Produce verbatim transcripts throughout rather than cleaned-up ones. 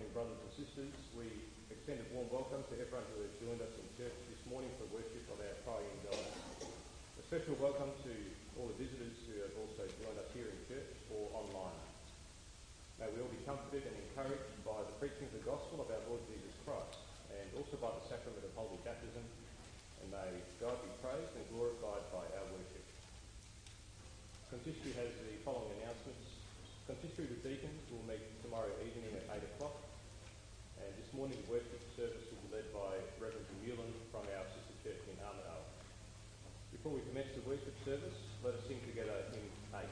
morning, brothers and sisters. We extend a warm welcome to everyone who has joined us in church this morning for worship of our triune God. A special welcome to all the visitors who have also joined us here in church or online. May we all be comforted and encouraged by the preaching of the gospel of our Lord Jesus Christ and also by the sacrament of holy baptism, and may God be praised and glorified by our worship. Consistory has the following announcements. Consistory with deacons will meet tomorrow evening at eight o'clock, and this morning the worship service will be led by Reverend Mulan from our sister church in Armidale. Before we commence the worship service, let us sing together hymn eight.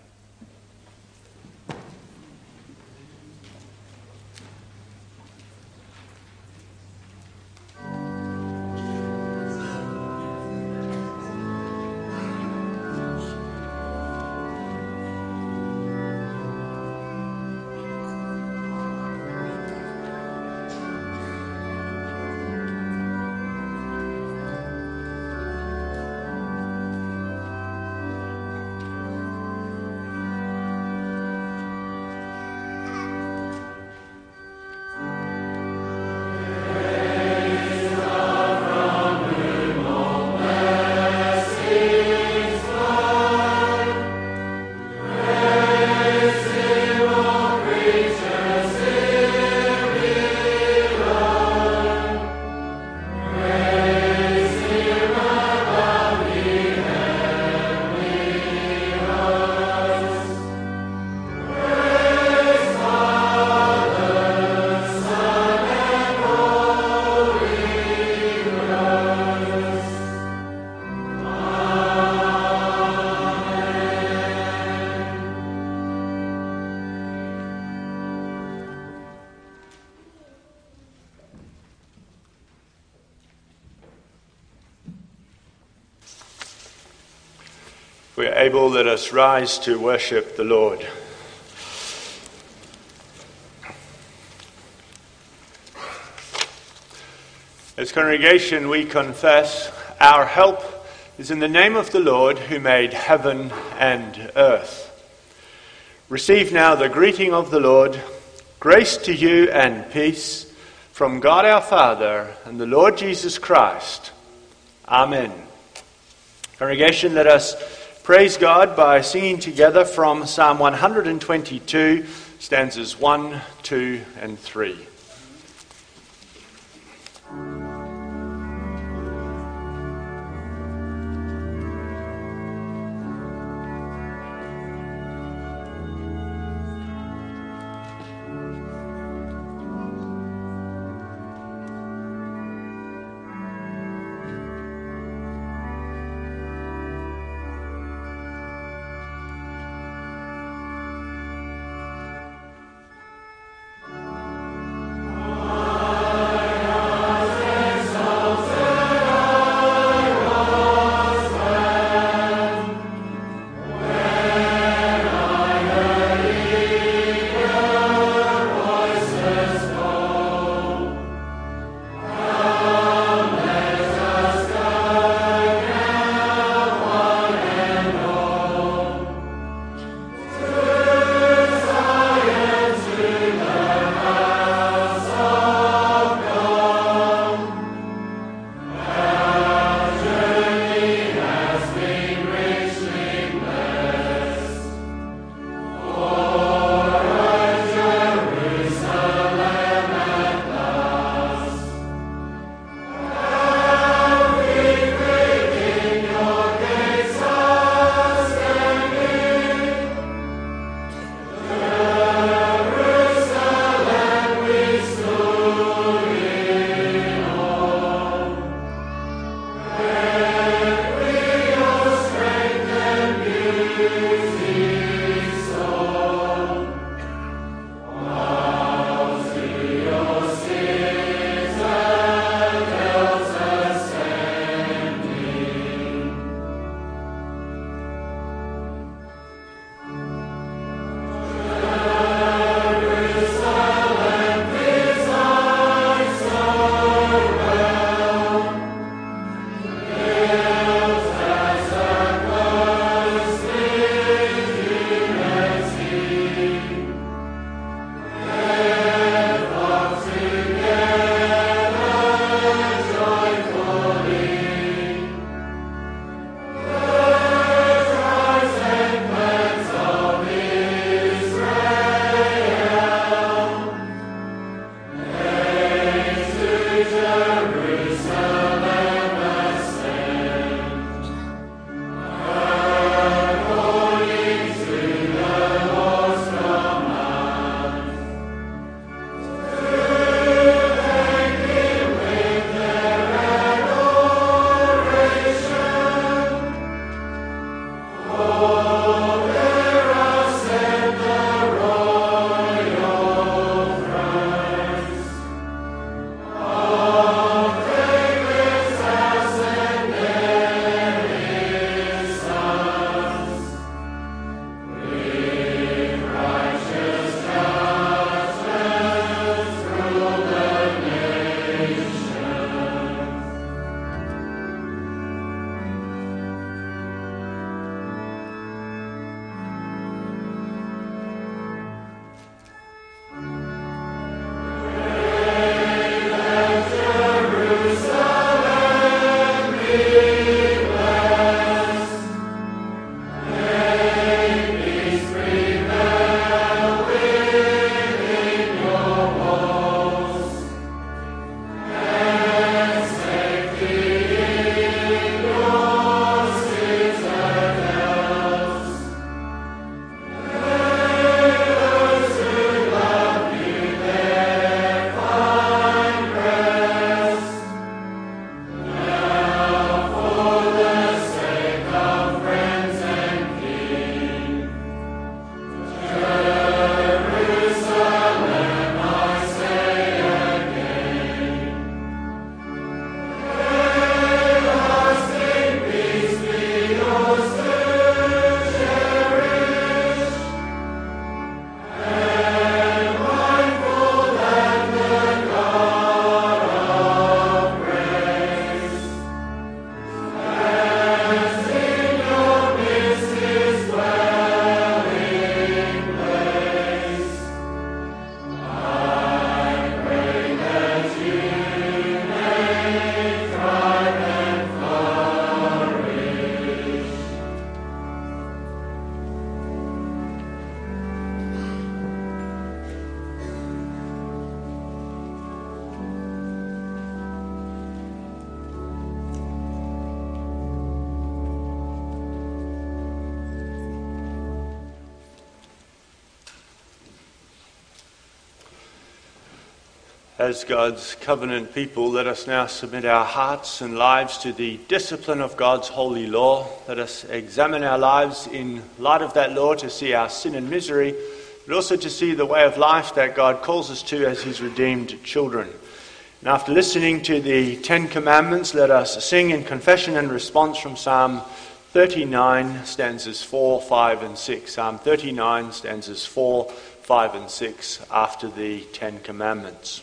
We are able, let us rise to worship the Lord. As congregation, we confess our help is in the name of the Lord who made heaven and earth. Receive now the greeting of the Lord. Grace to you and peace from God our Father and the Lord Jesus Christ. Amen. Congregation, let us praise God by singing together from Psalm one hundred twenty-two, stanzas one, two, and three. As God's covenant people, let us now submit our hearts and lives to the discipline of God's holy law. Let us examine our lives in light of that law to see our sin and misery, but also to see the way of life that God calls us to as his redeemed children. And after listening to the Ten Commandments, let us sing in confession and response from Psalm thirty-nine, stanzas four, five, and six. Psalm thirty-nine, stanzas four, five, and six, after the Ten Commandments.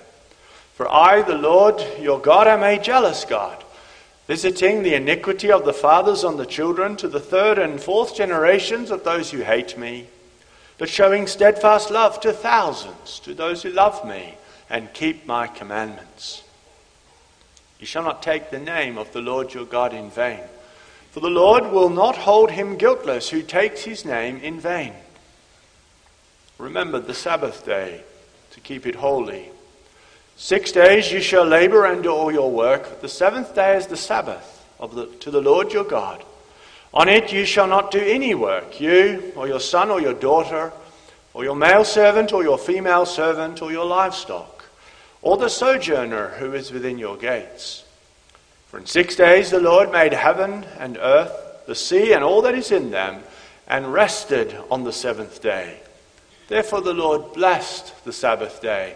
For I, the Lord, your God, am a jealous God, visiting the iniquity of the fathers on the children to the third and fourth generations of those who hate me, but showing steadfast love to thousands, to those who love me and keep my commandments. You shall not take the name of the Lord your God in vain, for the Lord will not hold him guiltless who takes his name in vain. Remember the Sabbath day to keep it holy. Six days you shall labor and do all your work, but the seventh day is the Sabbath of the, to the Lord your God. On it you shall not do any work, you or your son or your daughter, or your male servant or your female servant or your livestock, or the sojourner who is within your gates. For in six days the Lord made heaven and earth, the sea and all that is in them, and rested on the seventh day. Therefore the Lord blessed the Sabbath day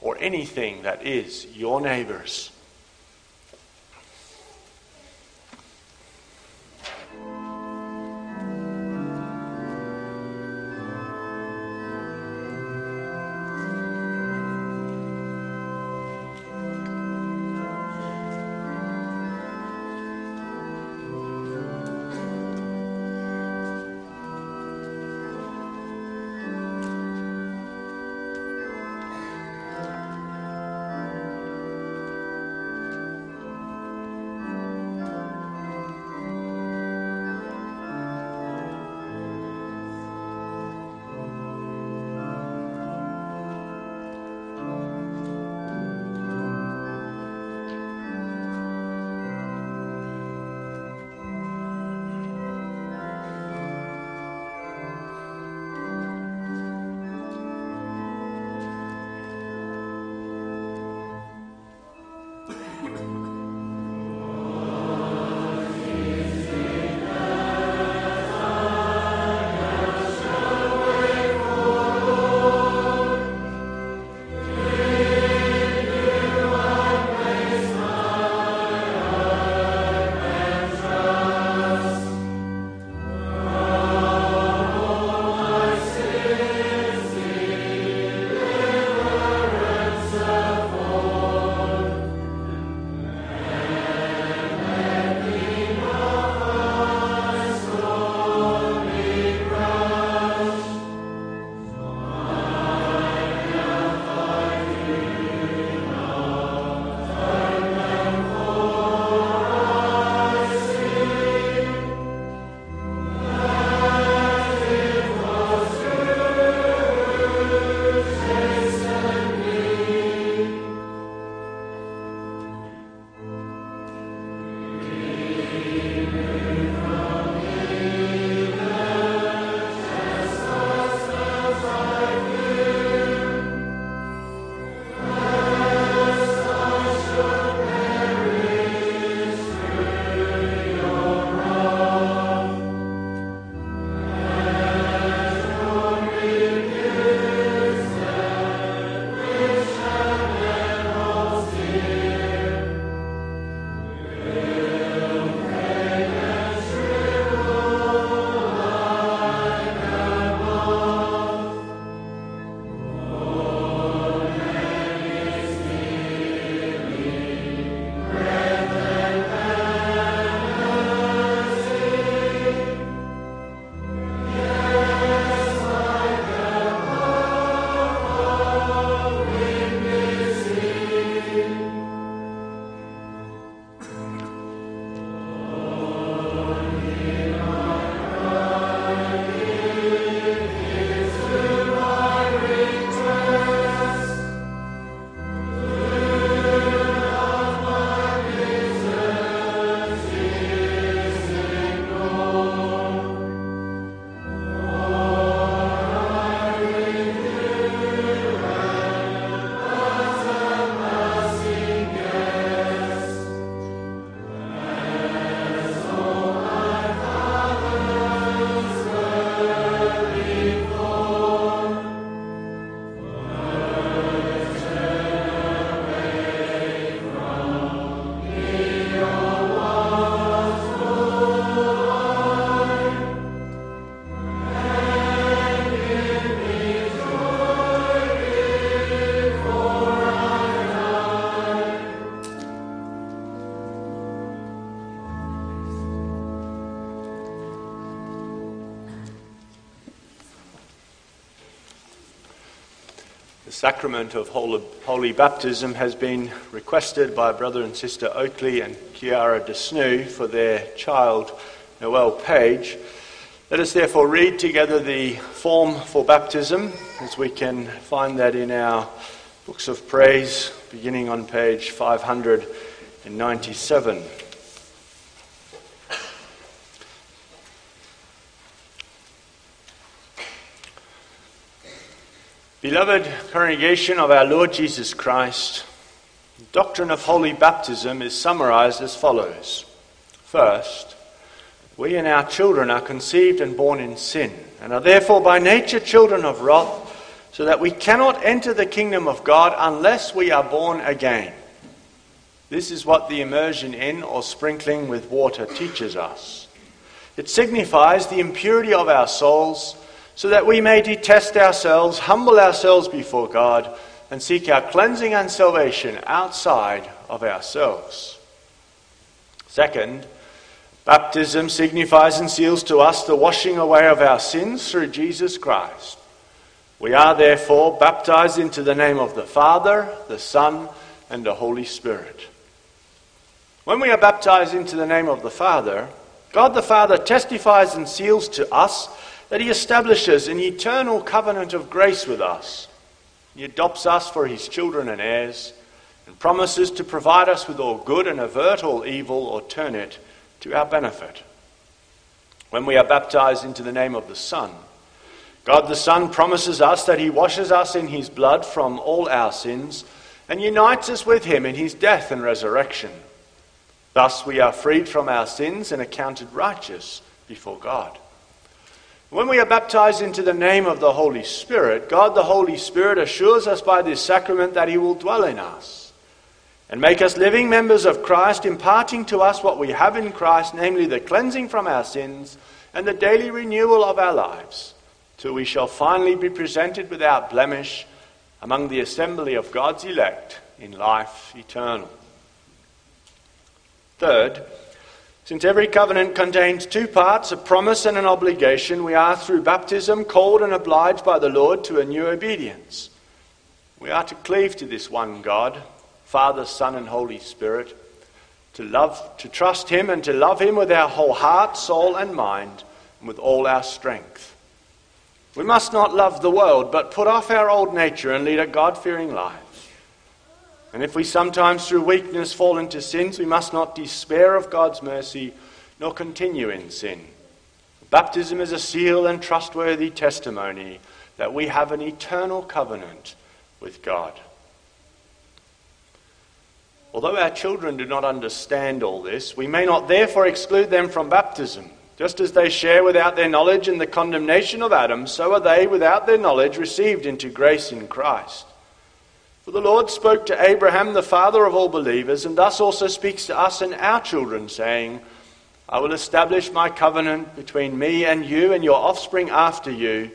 or anything that is your neighbor's. The sacrament of holy baptism has been requested by Brother and Sister Oakley and Chiara de Snoo for their child, Noel Page. Let us therefore read together the form for baptism, as we can find that in our books of praise, beginning on page five hundred ninety-seven. Beloved congregation of our Lord Jesus Christ, the doctrine of holy baptism is summarized as follows. First, we and our children are conceived and born in sin, and are therefore by nature children of wrath, so that we cannot enter the kingdom of God unless we are born again. This is what the immersion in or sprinkling with water teaches us. It signifies the impurity of our souls, so that we may detest ourselves, humble ourselves before God, and seek our cleansing and salvation outside of ourselves. Second, baptism signifies and seals to us the washing away of our sins through Jesus Christ. We are therefore baptized into the name of the Father, the Son, and the Holy Spirit. When we are baptized into the name of the Father, God the Father testifies and seals to us that he establishes an eternal covenant of grace with us. He adopts us for his children and heirs, and promises to provide us with all good and avert all evil or turn it to our benefit. When we are baptized into the name of the Son, God the Son promises us that he washes us in his blood from all our sins and unites us with him in his death and resurrection. Thus we are freed from our sins and accounted righteous before God. When we are baptized into the name of the Holy Spirit, God the Holy Spirit assures us by this sacrament that he will dwell in us and make us living members of Christ, imparting to us what we have in Christ, namely the cleansing from our sins and the daily renewal of our lives, till we shall finally be presented without blemish among the assembly of God's elect in life eternal. Third, since every covenant contains two parts, a promise and an obligation, we are through baptism called and obliged by the Lord to a new obedience. We are to cleave to this one God, Father, Son, and Holy Spirit, to love, to trust him and to love him with our whole heart, soul, and mind, and with all our strength. We must not love the world, but put off our old nature and lead a God-fearing life. And if we sometimes through weakness fall into sins, we must not despair of God's mercy, nor continue in sin. Baptism is a seal and trustworthy testimony that we have an eternal covenant with God. Although our children do not understand all this, we may not therefore exclude them from baptism. Just as they share without their knowledge in the condemnation of Adam, so are they without their knowledge received into grace in Christ. For the Lord spoke to Abraham, the father of all believers, and thus also speaks to us and our children, saying, I will establish my covenant between me and you and your offspring after you,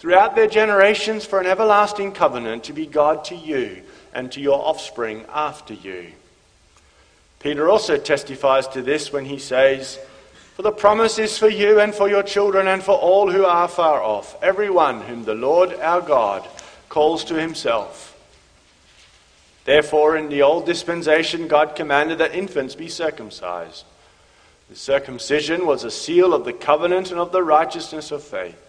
throughout their generations, for an everlasting covenant to be God to you and to your offspring after you. Peter also testifies to this when he says, For the promise is for you and for your children and for all who are far off, everyone whom the Lord our God calls to himself. Therefore, in the old dispensation, God commanded that infants be circumcised. The circumcision was a seal of the covenant and of the righteousness of faith.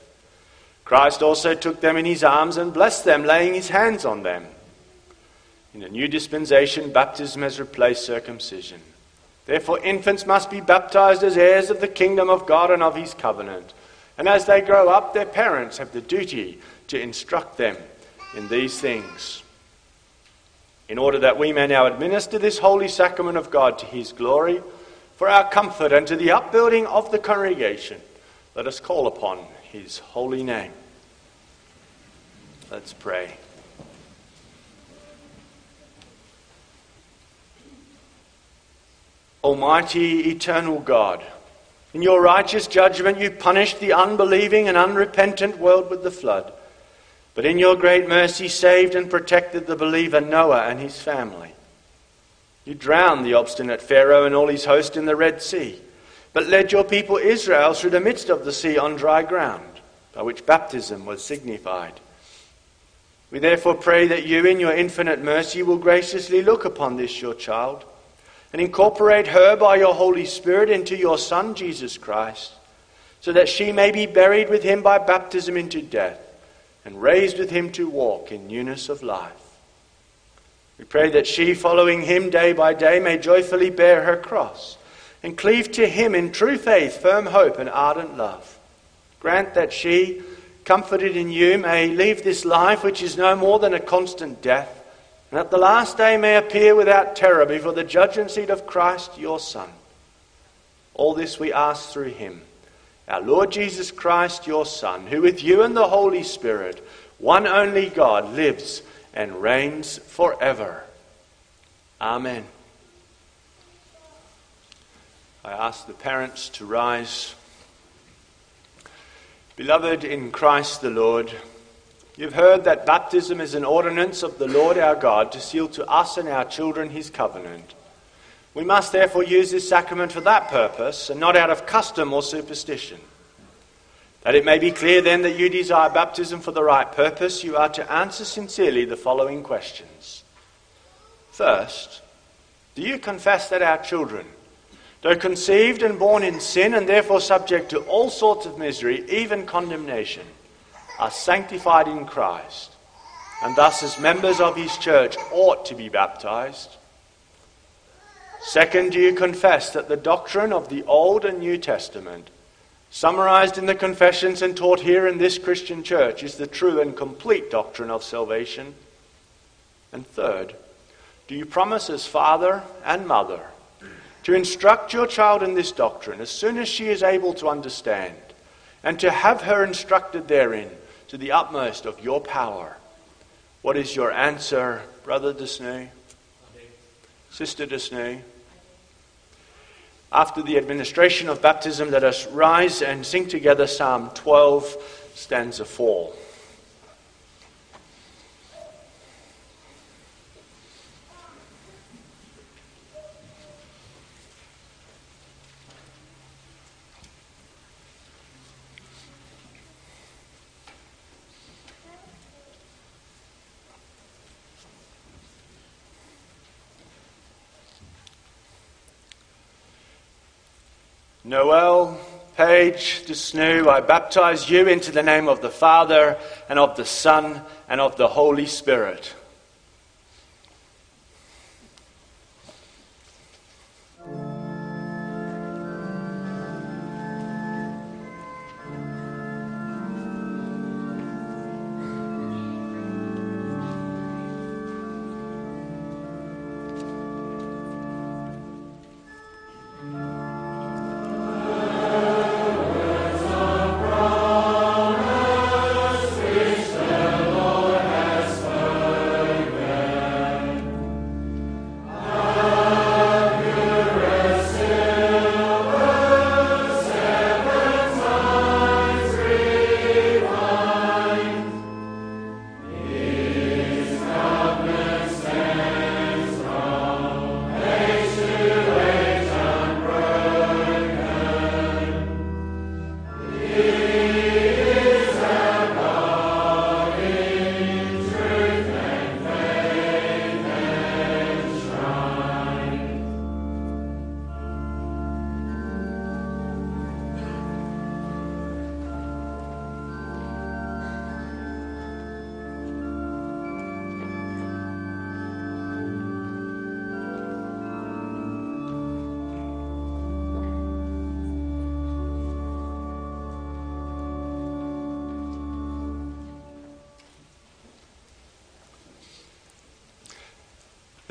Christ also took them in his arms and blessed them, laying his hands on them. In the new dispensation, baptism has replaced circumcision. Therefore, infants must be baptized as heirs of the kingdom of God and of his covenant. And as they grow up, their parents have the duty to instruct them in these things, in order that we may now administer this holy sacrament of God to his glory, for our comfort and to the upbuilding of the congregation. Let us call upon his holy name. Let's pray. Almighty, eternal God, in your righteous judgment you punished the unbelieving and unrepentant world with the flood, but in your great mercy saved and protected the believer Noah and his family. You drowned the obstinate Pharaoh and all his host in the Red Sea, but led your people Israel through the midst of the sea on dry ground, by which baptism was signified. We therefore pray that you, in your infinite mercy, will graciously look upon this, your child, and incorporate her by your Holy Spirit into your Son, Jesus Christ, so that she may be buried with him by baptism into death, and raised with him to walk in newness of life. We pray that she, following him day by day, may joyfully bear her cross and cleave to him in true faith, firm hope, and ardent love. Grant that she, comforted in you, may leave this life which is no more than a constant death, and at the last day may appear without terror before the judgment seat of Christ, your Son. All this we ask through him, our Lord Jesus Christ, your Son, who with you and the Holy Spirit, one only God, lives and reigns forever. Amen. I ask the parents to rise. Beloved in Christ the Lord, you've heard that baptism is an ordinance of the Lord our God to seal to us and our children his covenant. We must therefore use this sacrament for that purpose and not out of custom or superstition. That it may be clear then that you desire baptism for the right purpose, you are to answer sincerely the following questions. First, do you confess that our children, though conceived and born in sin and therefore subject to all sorts of misery, even condemnation, are sanctified in Christ, and thus as members of his church ought to be baptized? Second, do you confess that the doctrine of the Old and New Testament, summarized in the confessions and taught here in this Christian church, is the true and complete doctrine of salvation? And third, do you promise as father and mother to instruct your child in this doctrine as soon as she is able to understand, and to have her instructed therein to the utmost of your power? What is your answer, Brother Desnay? Sister Desnay? After the administration of baptism, let us rise and sing together Psalm twelve, stanza four. Noel Page de Snoo, I baptize you into the name of the Father, and of the Son, and of the Holy Spirit.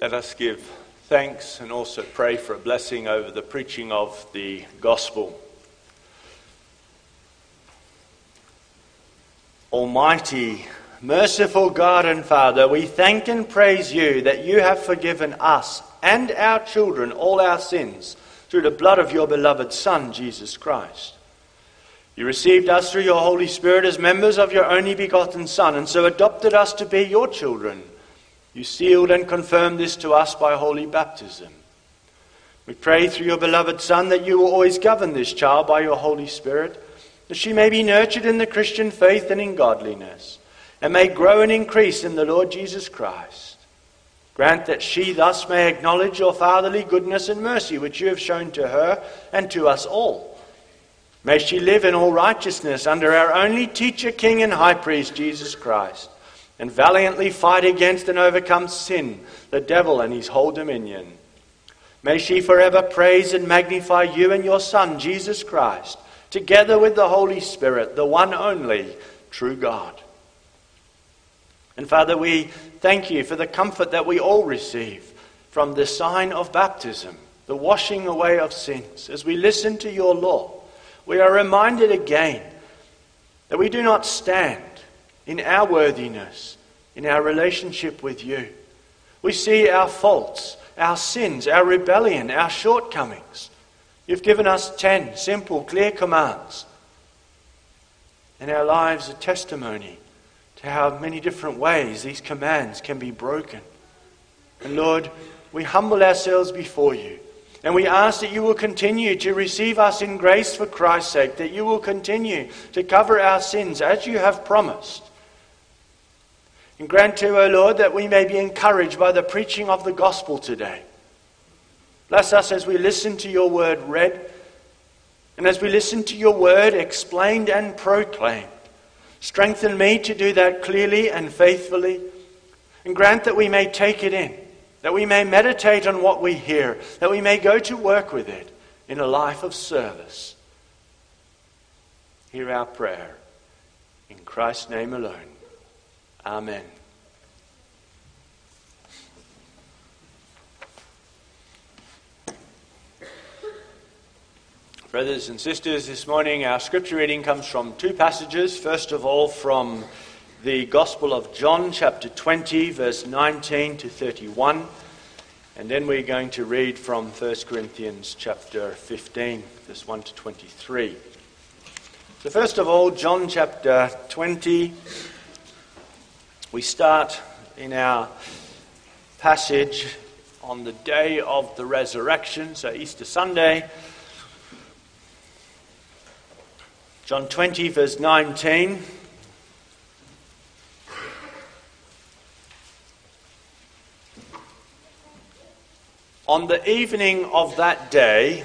Let us give thanks and also pray for a blessing over the preaching of the gospel. Almighty, merciful God and Father, we thank and praise you that you have forgiven us and our children all our sins through the blood of your beloved Son, Jesus Christ. You received us through your Holy Spirit as members of your only begotten Son, and so adopted us to be your children. You sealed and confirmed this to us by holy baptism. We pray through your beloved Son that you will always govern this child by your Holy Spirit, that she may be nurtured in the Christian faith and in godliness, and may grow and increase in the Lord Jesus Christ. Grant that she thus may acknowledge your fatherly goodness and mercy, which you have shown to her and to us all. May she live in all righteousness under our only teacher, King, and High Priest, Jesus Christ, and valiantly fight against and overcome sin, the devil, and his whole dominion. May she forever praise and magnify you and your Son, Jesus Christ, together with the Holy Spirit, the one only true God. And Father, we thank you for the comfort that we all receive from the sign of baptism, the washing away of sins. As we listen to your law, we are reminded again that we do not stand in our worthiness, in our relationship with you. We see our faults, our sins, our rebellion, our shortcomings. You've given us ten simple, clear commands. And our lives are testimony to how many different ways these commands can be broken. And Lord, we humble ourselves before you. And we ask that you will continue to receive us in grace for Christ's sake, that you will continue to cover our sins as you have promised. And grant to, O Lord, that we may be encouraged by the preaching of the gospel today. Bless us as we listen to your word read, and as we listen to your word explained and proclaimed. Strengthen me to do that clearly and faithfully, and grant that we may take it in, that we may meditate on what we hear, that we may go to work with it in a life of service. Hear our prayer. In Christ's name alone. Amen. Brothers and sisters, this morning our scripture reading comes from two passages. First of all, from the Gospel of John, chapter twenty, verse nineteen to thirty-one. And then we're going to read from First Corinthians, chapter fifteen, verse one to twenty-three. So first of all, John chapter twenty. We start in our passage on the day of the resurrection, so Easter Sunday. John twenty, verse nineteen. On the evening of that day,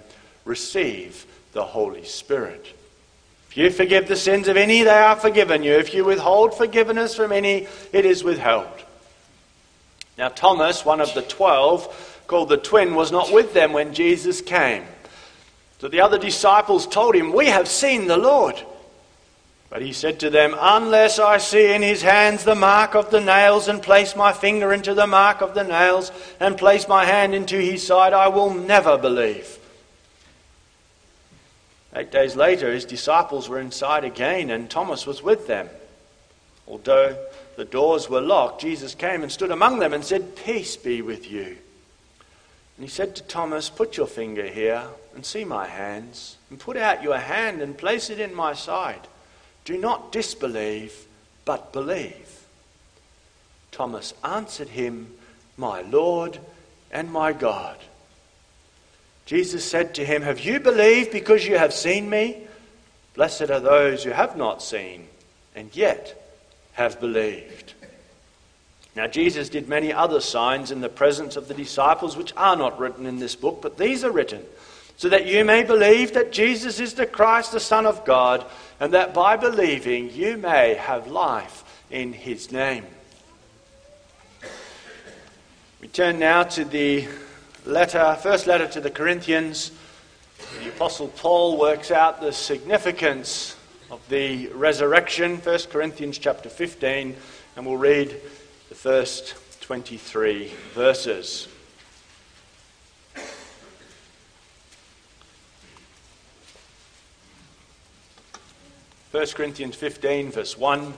"Receive the Holy Spirit. If you forgive the sins of any, they are forgiven you. If you withhold forgiveness from any, it is withheld." Now Thomas, one of the twelve, called the twin, was not with them when Jesus came. So the other disciples told him, "We have seen the Lord." But he said to them, "Unless I see in his hands the mark of the nails and place my finger into the mark of the nails and place my hand into his side, I will never believe." Eight days later, his disciples were inside again and Thomas was with them. Although the doors were locked, Jesus came and stood among them and said, "Peace be with you." And he said to Thomas, "Put your finger here and see my hands, and put out your hand and place it in my side. Do not disbelieve, but believe." Thomas answered him, "My Lord and my God." Jesus said to him, "Have you believed because you have seen me? Blessed are those who have not seen and yet have believed." Now Jesus did many other signs in the presence of the disciples which are not written in this book, but these are written so that you may believe that Jesus is the Christ, the Son of God, and that by believing you may have life in his name. We turn now to the letter, first letter to the Corinthians. The Apostle Paul works out the significance of the resurrection, First Corinthians chapter fifteen, and we'll read the first twenty-three verses. First Corinthians fifteen, verse one.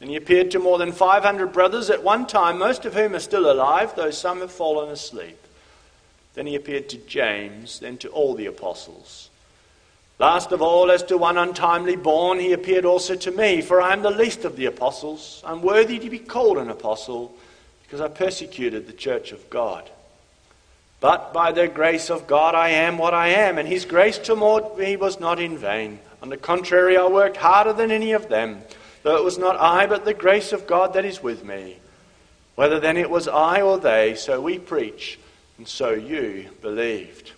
And he appeared to more than five hundred brothers at one time, most of whom are still alive, though some have fallen asleep. Then he appeared to James, then to all the apostles. Last of all, as to one untimely born, he appeared also to me, for I am the least of the apostles, unworthy to be called an apostle, because I persecuted the church of God. But by the grace of God I am what I am, and his grace toward me was not in vain. On the contrary, I worked harder than any of them, though it was not I, but the grace of God that is with me. Whether then it was I or they, so we preach, and so you believed.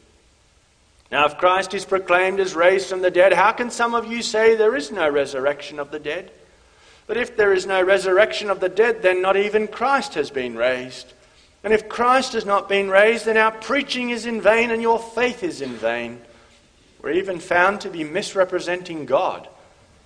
Now if Christ is proclaimed as raised from the dead, how can some of you say there is no resurrection of the dead? But if there is no resurrection of the dead, then not even Christ has been raised. And if Christ has not been raised, then our preaching is in vain and your faith is in vain. We're even found to be misrepresenting God,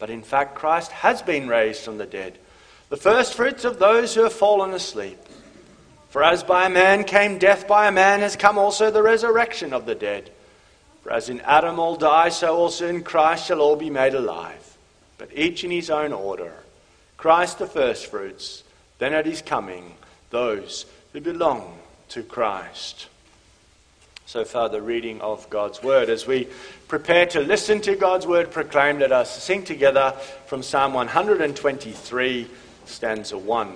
But in fact, Christ has been raised from the dead, the firstfruits of those who have fallen asleep. For as by a man came death, by a man has come also the resurrection of the dead. For as in Adam all die, so also in Christ shall all be made alive, but each in his own order. Christ the firstfruits, then at his coming, those who belong to Christ. So far, the reading of God's word. As we prepare to listen to God's word proclaimed, let us sing together from Psalm one hundred twenty-three, stanza one.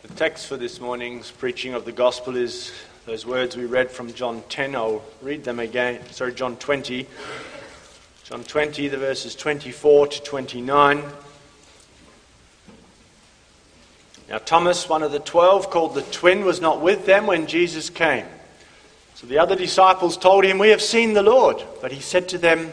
The text for this morning's preaching of the gospel is those words we read from John ten. I'll read them again. Sorry, John twenty. John twenty, the verses twenty-four to twenty-nine. Now Thomas, one of the twelve, called the twin, was not with them when Jesus came. So the other disciples told him, "We have seen the Lord." But he said to them,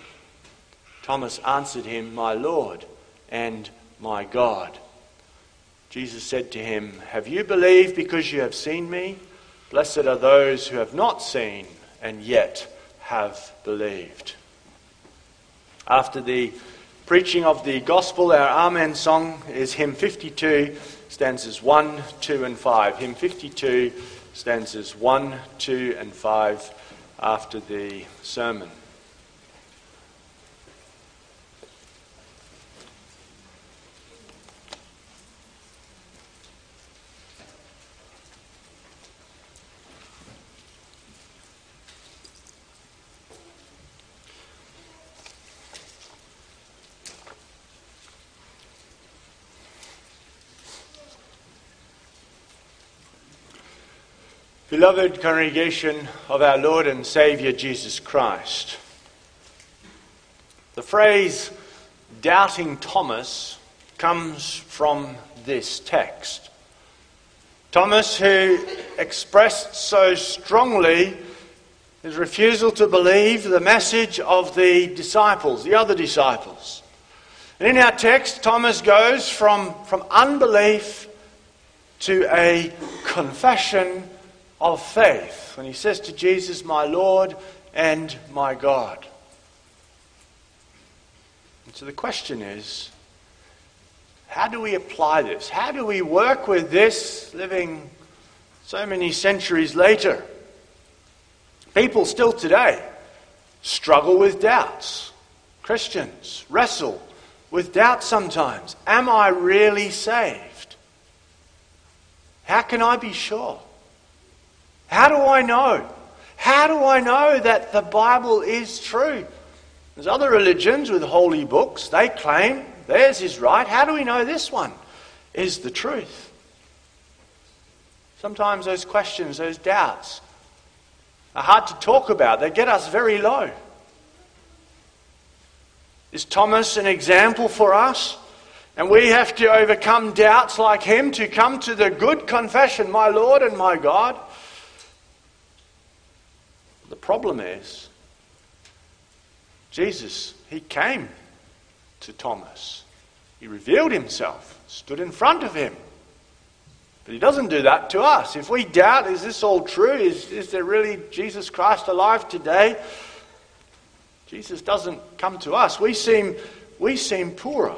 Thomas answered him, "My Lord and my God." Jesus said to him, "Have you believed because you have seen me? Blessed are those who have not seen and yet have believed." After the preaching of the gospel, our Amen song is hymn fifty-two, stanzas one, two and five. Hymn fifty-two, stanzas one, two and five after the sermon. Beloved congregation of our Lord and Saviour Jesus Christ, the phrase "doubting Thomas" comes from this text. Thomas, who expressed so strongly his refusal to believe the message of the disciples, the other disciples. And in our text, Thomas goes from, from unbelief to a confession of faith when he says to Jesus, "My Lord and my God." And so the question is, how do we apply this? How do we work with this living so many centuries later? People still today struggle with doubts. Christians wrestle with doubt sometimes. Am I really saved? How can I be sure? How do I know? How do I know that the Bible is true? There's other religions with holy books. They claim theirs is right. How do we know this one is the truth? Sometimes those questions, those doubts, are hard to talk about. They get us very low. Is Thomas an example for us? And we have to overcome doubts like him to come to the good confession, "My Lord and my God." The problem is, Jesus, he came to Thomas. He revealed himself, stood in front of him. But he doesn't do that to us. If we doubt, is this all true? Is, is there really Jesus Christ alive today? Jesus doesn't come to us. We seem, we seem poorer.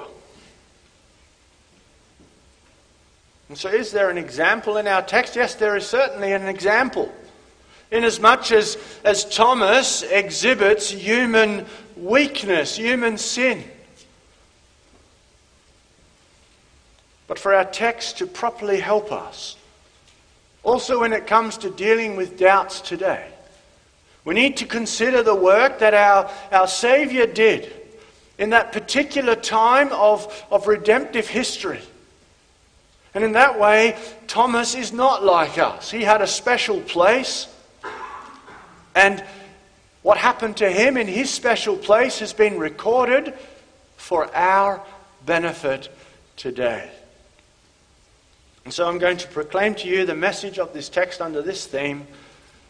And so is there an example in our text? Yes, there is certainly an example. Inasmuch as, as Thomas exhibits human weakness, human sin. But for our text to properly help us, also when it comes to dealing with doubts today, we need to consider the work that our, our Saviour did in that particular time of, of redemptive history. And in that way, Thomas is not like us. He had a special place. And what happened to him in his special place has been recorded for our benefit today. And so I'm going to proclaim to you the message of this text under this theme.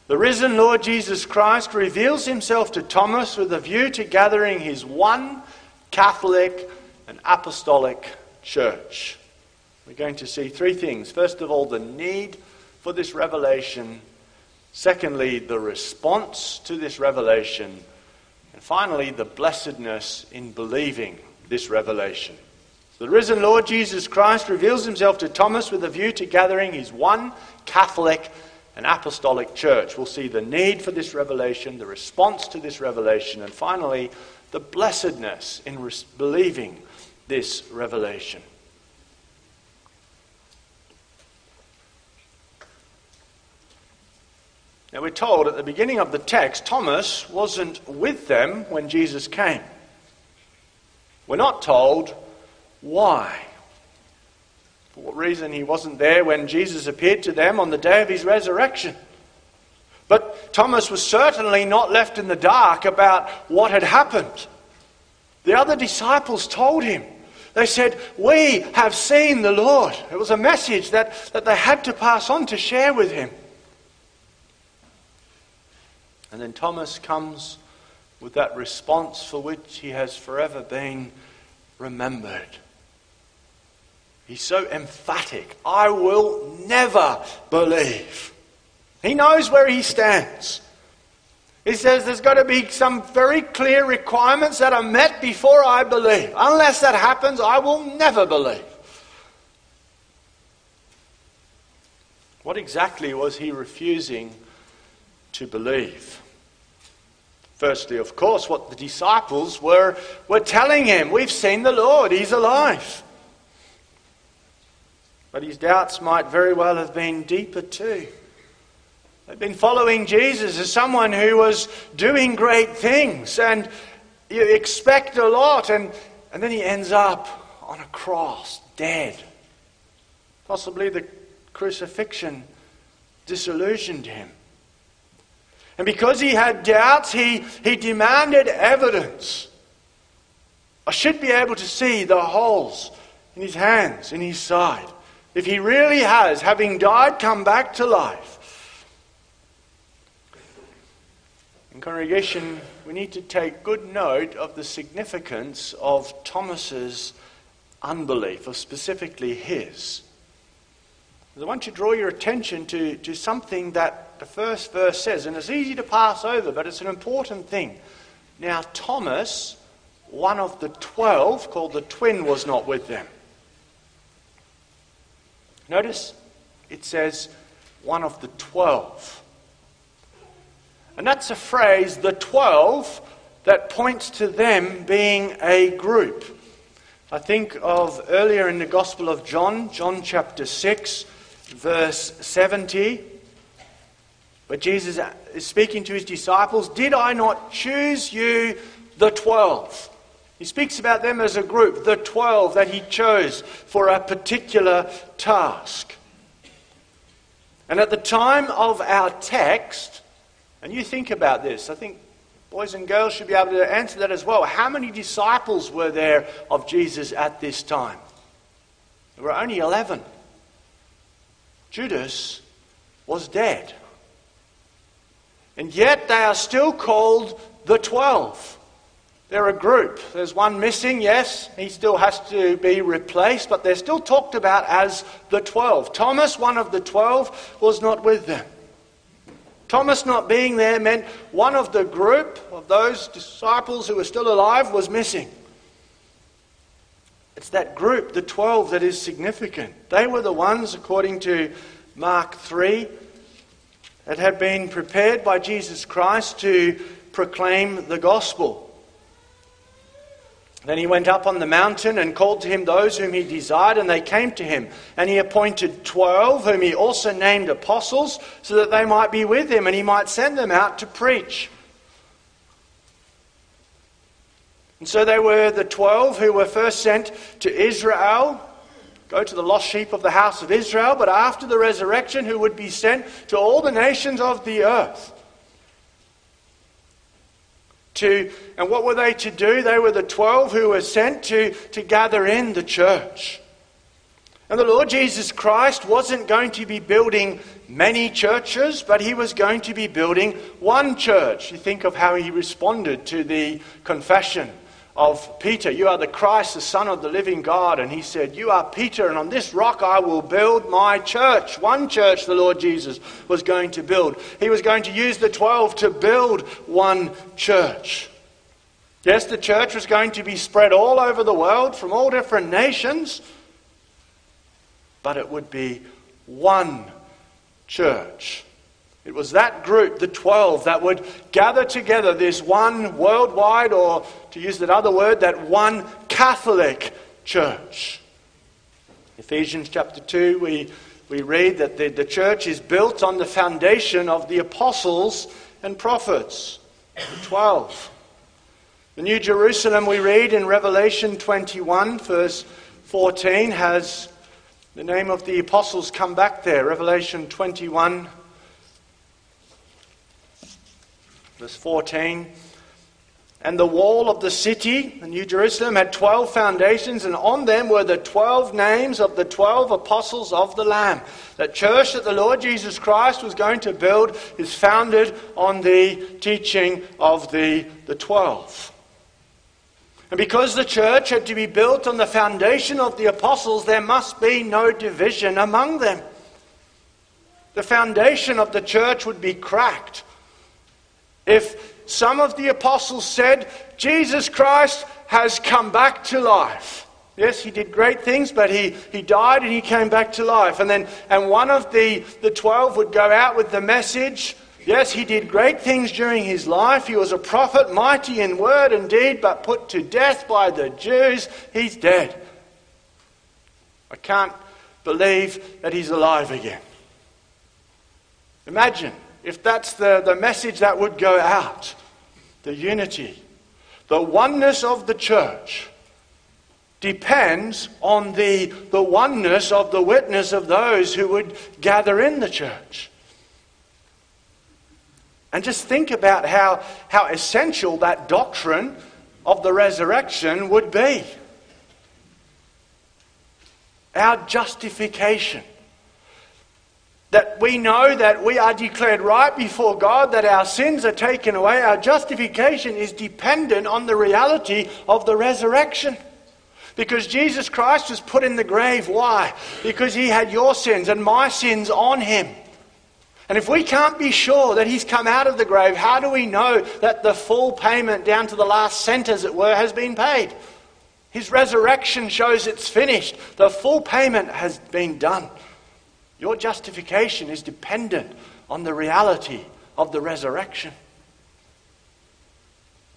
The risen Lord Jesus Christ reveals himself to Thomas with a view to gathering his one Catholic and apostolic church. We're going to see three things. First of all, the need for this revelation. Secondly, the response to this revelation. And finally, the blessedness in believing this revelation. The risen Lord Jesus Christ reveals himself to Thomas with a view to gathering his one Catholic and apostolic church. We'll see the need for this revelation, the response to this revelation, and finally, the blessedness in res- believing this revelation. Now we're told at the beginning of the text, Thomas wasn't with them when Jesus came. We're not told why. For what reason he wasn't there when Jesus appeared to them on the day of his resurrection. But Thomas was certainly not left in the dark about what had happened. The other disciples told him. They said, "We have seen the Lord." It was a message that, that they had to pass on to share with him. And then Thomas comes with that response for which he has forever been remembered. He's so emphatic. I will never believe. He knows where he stands. He says there's got to be some very clear requirements that are met before I believe. Unless that happens, I will never believe. What exactly was he refusing to believe? Firstly, of course, what the disciples were, were telling him. We've seen the Lord. He's alive. But his doubts might very well have been deeper too. They've been following Jesus as someone who was doing great things, and you expect a lot, and, and then he ends up on a cross, dead. Possibly the crucifixion disillusioned him. And because he had doubts, he, he demanded evidence. I should be able to see the holes in his hands, in his side. If he really has, having died, come back to life. In congregation, we need to take good note of the significance of Thomas's unbelief, or specifically his. I want you to draw your attention to, to something that the first verse says, and it's easy to pass over, but it's an important thing. Now, Thomas, one of the twelve, called the twin, was not with them. Notice it says, one of the twelve. And that's a phrase, the twelve, that points to them being a group. I think of earlier in the Gospel of John, John chapter six, verse seventy, where Jesus is speaking to his disciples, "Did I not choose you, the twelve?" He speaks about them as a group, the twelve that he chose for a particular task. And at the time of our text, and you think about this. I think boys and girls should be able to answer that as well. How many disciples were there of Jesus at this time? There were only eleven. Judas was dead. And yet they are still called the twelve. They're a group. There's one missing, yes. He still has to be replaced, but they're still talked about as the twelve. Thomas, one of the twelve, was not with them. Thomas not being there meant one of the group of those disciples who were still alive was missing. It's that group, the twelve, that is significant. They were the ones, according to Mark three, that had been prepared by Jesus Christ to proclaim the gospel. Then he went up on the mountain and called to him those whom he desired, and they came to him. And he appointed twelve, whom he also named apostles, so that they might be with him, and he might send them out to preach. And so they were the twelve who were first sent to Israel, go to the lost sheep of the house of Israel, but after the resurrection, who would be sent to all the nations of the earth. To, and what were they to do? They were the twelve who were sent to, to gather in the church. And the Lord Jesus Christ wasn't going to be building many churches, but he was going to be building one church. You think of how he responded to the confession of Peter. "You are the Christ, the Son of the living God." And he said, "You are Peter, and on this rock I will build my church." One church the Lord Jesus was going to build. He was going to use the twelve to build one church. Yes, the church was going to be spread all over the world from all different nations, but it would be one church. It was that group, the twelve, that would gather together this one worldwide, or to use that other word, that one Catholic church. Ephesians chapter two, we, we read that the, the church is built on the foundation of the apostles and prophets, the twelve. The New Jerusalem, we read in Revelation twenty-one, verse fourteen, has the name of the apostles come back there. Revelation twenty-one, verse fourteen. And the wall of the city, the New Jerusalem, had twelve foundations, and on them were the twelve names of the twelve apostles of the Lamb. That church that the Lord Jesus Christ was going to build is founded on the teaching of the, the twelve. And because the church had to be built on the foundation of the apostles, there must be no division among them. The foundation of the church would be cracked if some of the apostles said, Jesus Christ has come back to life. Yes, he did great things, but he, he died and he came back to life. And then, and one of the, the twelve would go out with the message, yes, he did great things during his life. He was a prophet, mighty in word and deed, but put to death by the Jews. He's dead. I can't believe that he's alive again. Imagine. If that's the, the message that would go out, the unity, the oneness of the church depends on the, the oneness of the witness of those who would gather in the church. And just think about how, how essential that doctrine of the resurrection would be. Our justification. That we know that we are declared right before God, that our sins are taken away. Our justification is dependent on the reality of the resurrection. Because Jesus Christ was put in the grave. Why? Because he had your sins and my sins on him. And if we can't be sure that he's come out of the grave, how do we know that the full payment down to the last cent, as it were, has been paid? His resurrection shows it's finished. The full payment has been done. Your justification is dependent on the reality of the resurrection.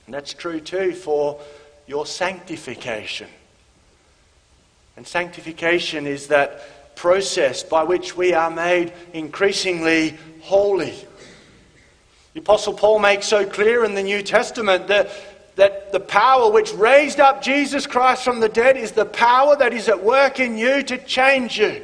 And that's true too for your sanctification. And sanctification is that process by which we are made increasingly holy. The Apostle Paul makes so clear in the New Testament that that the power which raised up Jesus Christ from the dead is the power that is at work in you to change you.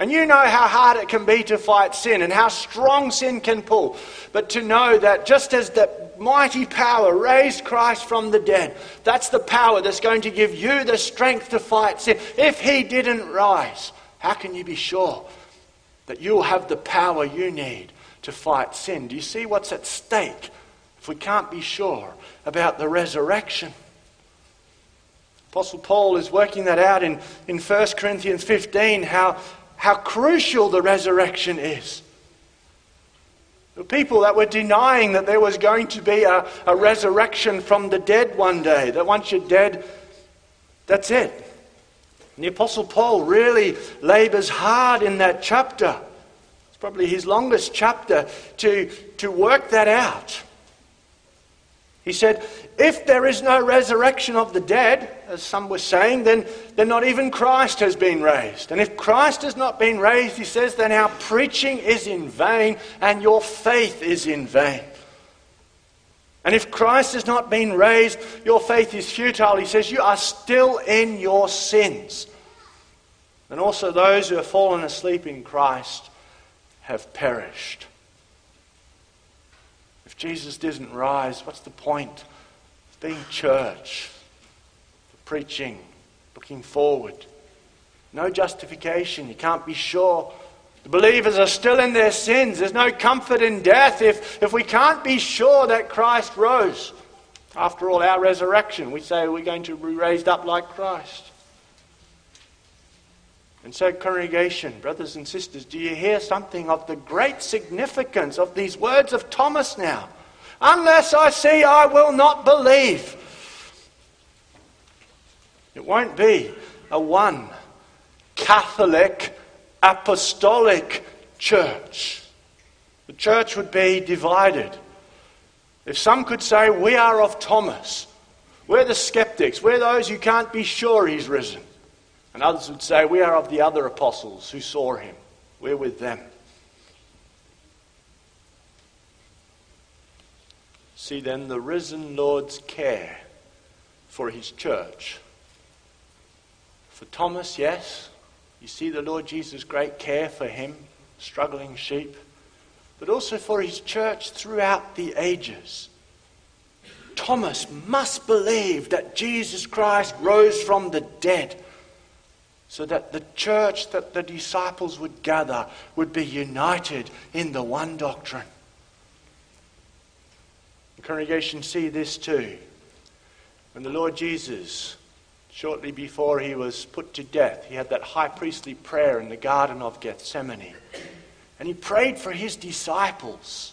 And you know how hard it can be to fight sin and how strong sin can pull. But to know that just as that mighty power raised Christ from the dead, that's the power that's going to give you the strength to fight sin. If he didn't rise, how can you be sure that you'll have the power you need to fight sin? Do you see what's at stake if we can't be sure about the resurrection? Apostle Paul is working that out in, in First Corinthians fifteen, how... How crucial the resurrection is. The people that were denying that there was going to be a, a resurrection from the dead one day, that once you're dead, that's it. And the Apostle Paul really labors hard in that chapter. It's probably his longest chapter to, to work that out. He said, if there is no resurrection of the dead, as some were saying, then, then not even Christ has been raised. And if Christ has not been raised, he says, then our preaching is in vain and your faith is in vain. And if Christ has not been raised, your faith is futile. He says, you are still in your sins. And also those who have fallen asleep in Christ have perished. Jesus doesn't rise. What's the point of being church, preaching, looking forward? No justification. You can't be sure. The believers are still in their sins. There's no comfort in death if, if we can't be sure that Christ rose. After all, our resurrection, we say we're going to be raised up like Christ. And so, congregation, brothers and sisters, do you hear something of the great significance of these words of Thomas now? Unless I see, I will not believe. It won't be a one Catholic apostolic church. The church would be divided. If some could say, we are of Thomas, we're the skeptics, we're those who can't be sure he's risen. And others would say, we are of the other apostles who saw him, we're with them. See then the risen Lord's care for his church. For Thomas, yes, you see the Lord Jesus' great care for him, struggling sheep, but also for his church throughout the ages. Thomas must believe that Jesus Christ rose from the dead so that the church that the disciples would gather would be united in the one doctrine. The congregation, see this too. When the Lord Jesus, shortly before he was put to death, he had that high priestly prayer in the Garden of Gethsemane. And he prayed for his disciples.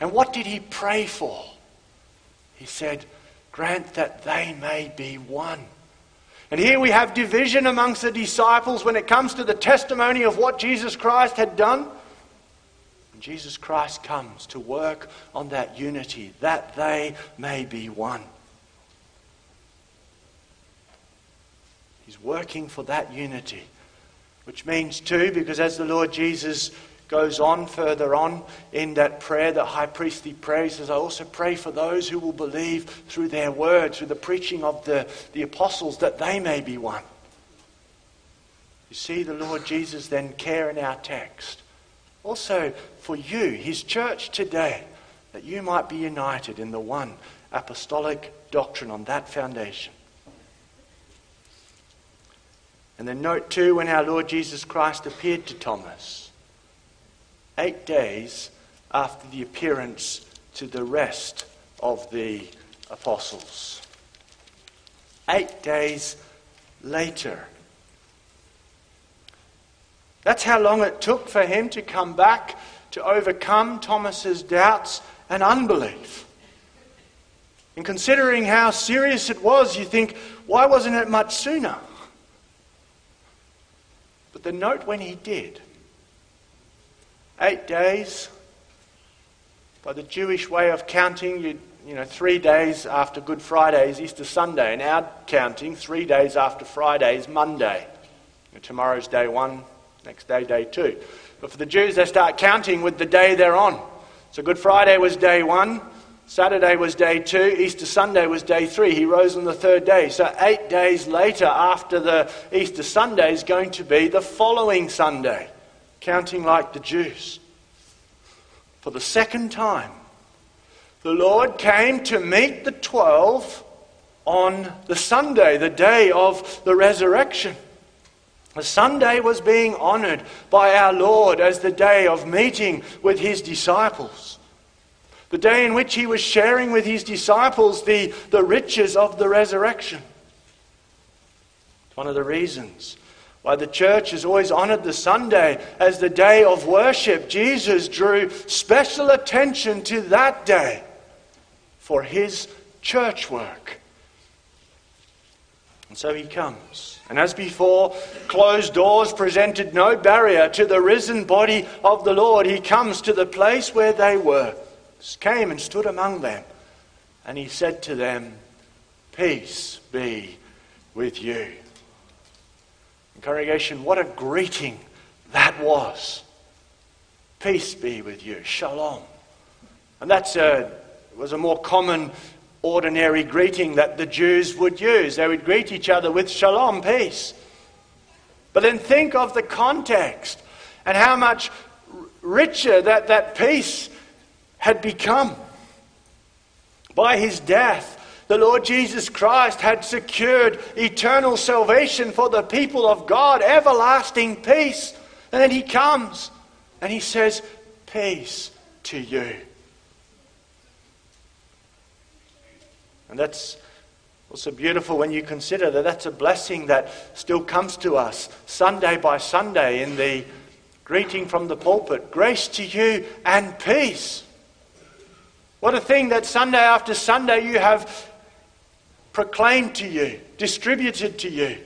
And what did he pray for? He said, grant that they may be one. And here we have division amongst the disciples when it comes to the testimony of what Jesus Christ had done. And Jesus Christ comes to work on that unity, that they may be one. He's working for that unity, which means too, because as the Lord Jesus goes on further on in that prayer, that high priestly prayer, he says, I also pray for those who will believe through their word, through the preaching of the, the apostles, that they may be one. You see the Lord Jesus then care in our text. Also for you, his church today, that you might be united in the one apostolic doctrine on that foundation. And then note too, when our Lord Jesus Christ appeared to Thomas, eight days after the appearance to the rest of the apostles. Eight days later. That's how long it took for him to come back to overcome Thomas's doubts and unbelief. And considering how serious it was, you think, why wasn't it much sooner? But then note when he did. Eight days, by the Jewish way of counting, you, you know, three days after Good Friday is Easter Sunday. In our counting, three days after Friday is Monday. Tomorrow's day one, next day, day two. But for the Jews, they start counting with the day they're on. So Good Friday was day one, Saturday was day two, Easter Sunday was day three. He rose on the third day. So eight days later after the Easter Sunday is going to be the following Sunday. Counting like the Jews. For the second time, the Lord came to meet the twelve on the Sunday, the day of the resurrection. The Sunday was being honored by our Lord as the day of meeting with his disciples. The day in which he was sharing with his disciples the, the riches of the resurrection. It's one of the reasons why the church has always honoured the Sunday as the day of worship. Jesus drew special attention to that day for his church work. And so he comes. And as before, closed doors presented no barrier to the risen body of the Lord. He comes to the place where they were, came and stood among them. And he said to them, peace be with you. Congregation, what a greeting that was. Peace be with you. Shalom. And that's a, was a more common, ordinary greeting that the Jews would use. They would greet each other with shalom, peace. But then think of the context and how much richer that, that peace had become. By his death, the Lord Jesus Christ had secured eternal salvation for the people of God, everlasting peace. And then he comes and he says, peace to you. And that's also beautiful when you consider that that's a blessing that still comes to us Sunday by Sunday in the greeting from the pulpit. Grace to you and peace. What a thing that Sunday after Sunday you have proclaimed to you, distributed to you,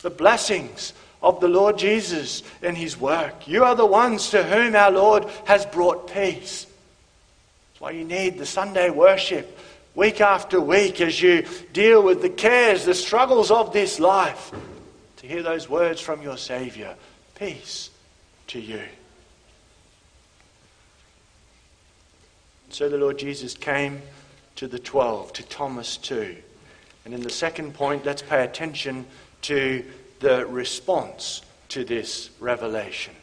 the blessings of the Lord Jesus in his work. You are the ones to whom our Lord has brought peace. That's why you need the Sunday worship week after week as you deal with the cares, the struggles of this life, to hear those words from your Saviour, peace to you. So the Lord Jesus came to the twelve, to Thomas too. And in the second point, let's pay attention to the response to this revelation.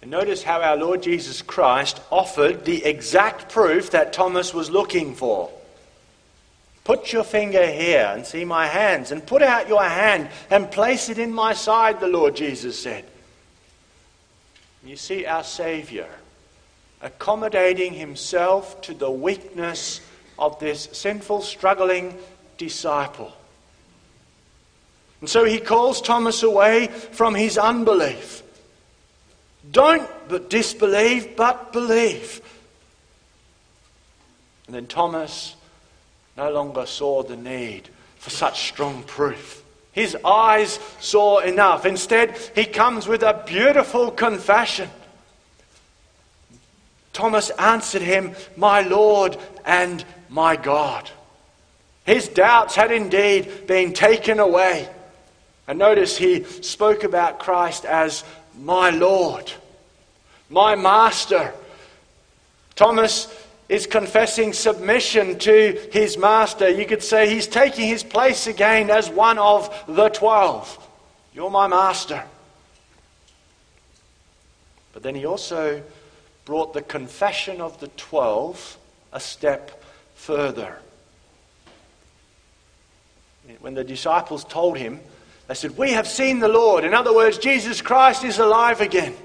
And notice how our Lord Jesus Christ offered the exact proof that Thomas was looking for. Put your finger here and see my hands, and put out your hand and place it in my side, the Lord Jesus said. You see our Saviour accommodating himself to the weakness of this sinful, struggling disciple. And so he calls Thomas away from his unbelief. Don't but disbelieve, but believe. And then Thomas no longer saw the need for such strong proof. His eyes saw enough. Instead, he comes with a beautiful confession. Thomas answered him, "My Lord and my God." His doubts had indeed been taken away. And notice he spoke about Christ as my Lord, my Master. Thomas is confessing submission to his Master. You could say he's taking his place again as one of the twelve. You're my Master. But then he also brought the confession of the twelve a step further. When the disciples told him, they said, "We have seen the Lord." In other words, Jesus Christ is alive again.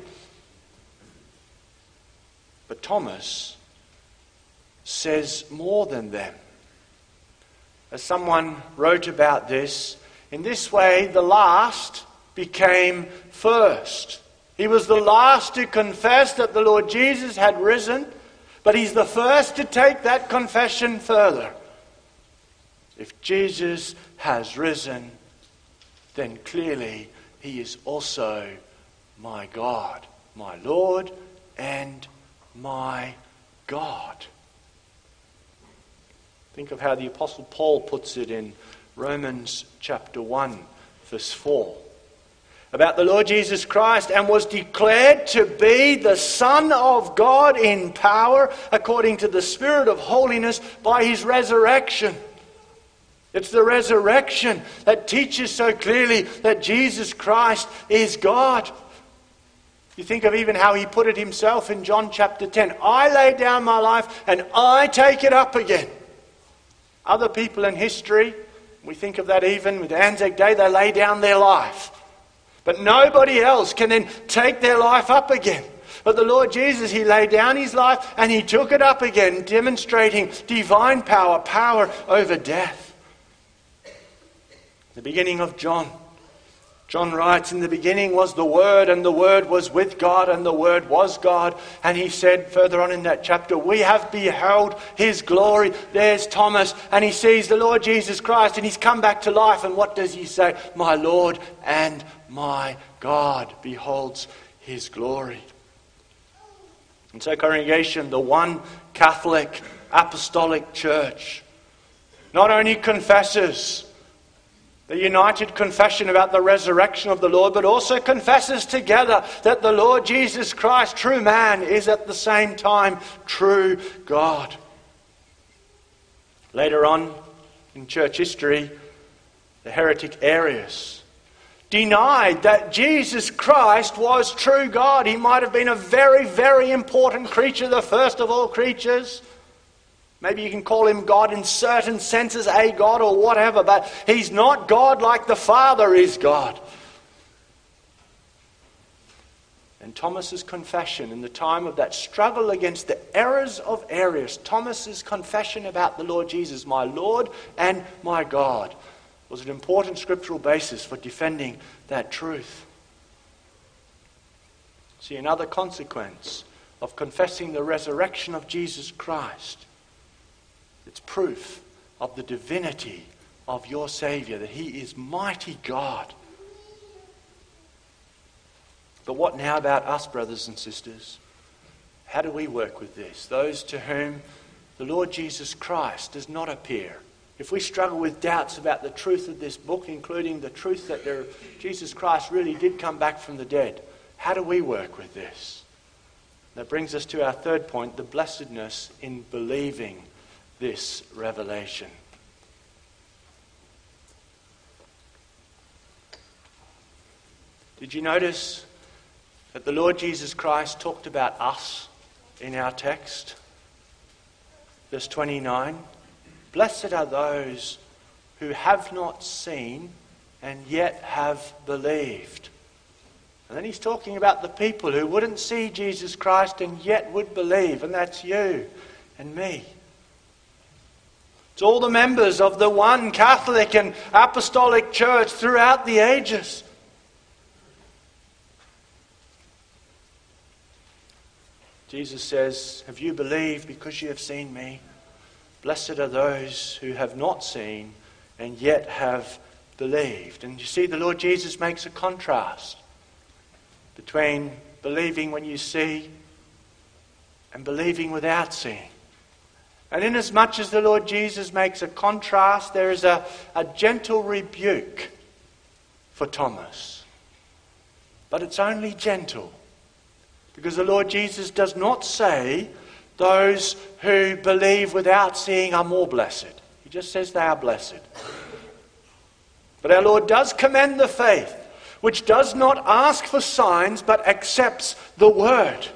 But Thomas says more than them. As someone wrote about this, in this way the last became first. He was the last to confess that the Lord Jesus had risen, but he's the first to take that confession further. If Jesus has risen, then clearly he is also my God, my Lord and my God. Think of how the Apostle Paul puts it in Romans chapter one, verse four. About the Lord Jesus Christ, and was declared to be the Son of God in power, according to the Spirit of holiness, by his resurrection. It's the resurrection that teaches so clearly that Jesus Christ is God. You think of even how he put it himself in John chapter ten. I lay down my life and I take it up again. Other people in history, we think of that even with Anzac Day, they lay down their life. But nobody else can then take their life up again. But the Lord Jesus, he laid down his life and he took it up again, demonstrating divine power, power over death. The beginning of John. John writes, "In the beginning was the Word, and the Word was with God, and the Word was God." And he said further on in that chapter, "We have beheld his glory." There's Thomas, and he sees the Lord Jesus Christ, and he's come back to life. And what does he say? "My Lord and my God beholds his glory." And so, congregation, the one Catholic Apostolic Church not only confesses the united confession about the resurrection of the Lord, but also confesses together that the Lord Jesus Christ, true man, is at the same time true God. Later on in church history, the heretic Arius denied that Jesus Christ was true God. He might have been a very, very important creature, the first of all creatures. Maybe you can call him God in certain senses, a God or whatever, but he's not God like the Father is God. And Thomas's confession in the time of that struggle against the errors of Arius, Thomas's confession about the Lord Jesus, my Lord and my God, was an important scriptural basis for defending that truth. See, another consequence of confessing the resurrection of Jesus Christ, it's proof of the divinity of your Saviour, that he is mighty God. But what now about us, brothers and sisters? How do we work with this? Those to whom the Lord Jesus Christ does not appear. If we struggle with doubts about the truth of this book, including the truth that there, Jesus Christ really did come back from the dead, How do we work with this? That brings us to our third point, the blessedness in believing this revelation. Did you notice that the Lord Jesus Christ talked about us in our text? Verse twenty-nine, blessed are those who have not seen and yet have believed. And then he's talking about the people who wouldn't see Jesus Christ and yet would believe, and that's you and me. It's all the members of the one Catholic and Apostolic Church throughout the ages. Jesus says, have you believed because you have seen me? Blessed are those who have not seen and yet have believed. And you see, the Lord Jesus makes a contrast between believing when you see and believing without seeing. And inasmuch as the Lord Jesus makes a contrast, there is a, a gentle rebuke for Thomas. But it's only gentle, because the Lord Jesus does not say those who believe without seeing are more blessed. He just says they are blessed. But our Lord does commend the faith, which does not ask for signs but accepts the word.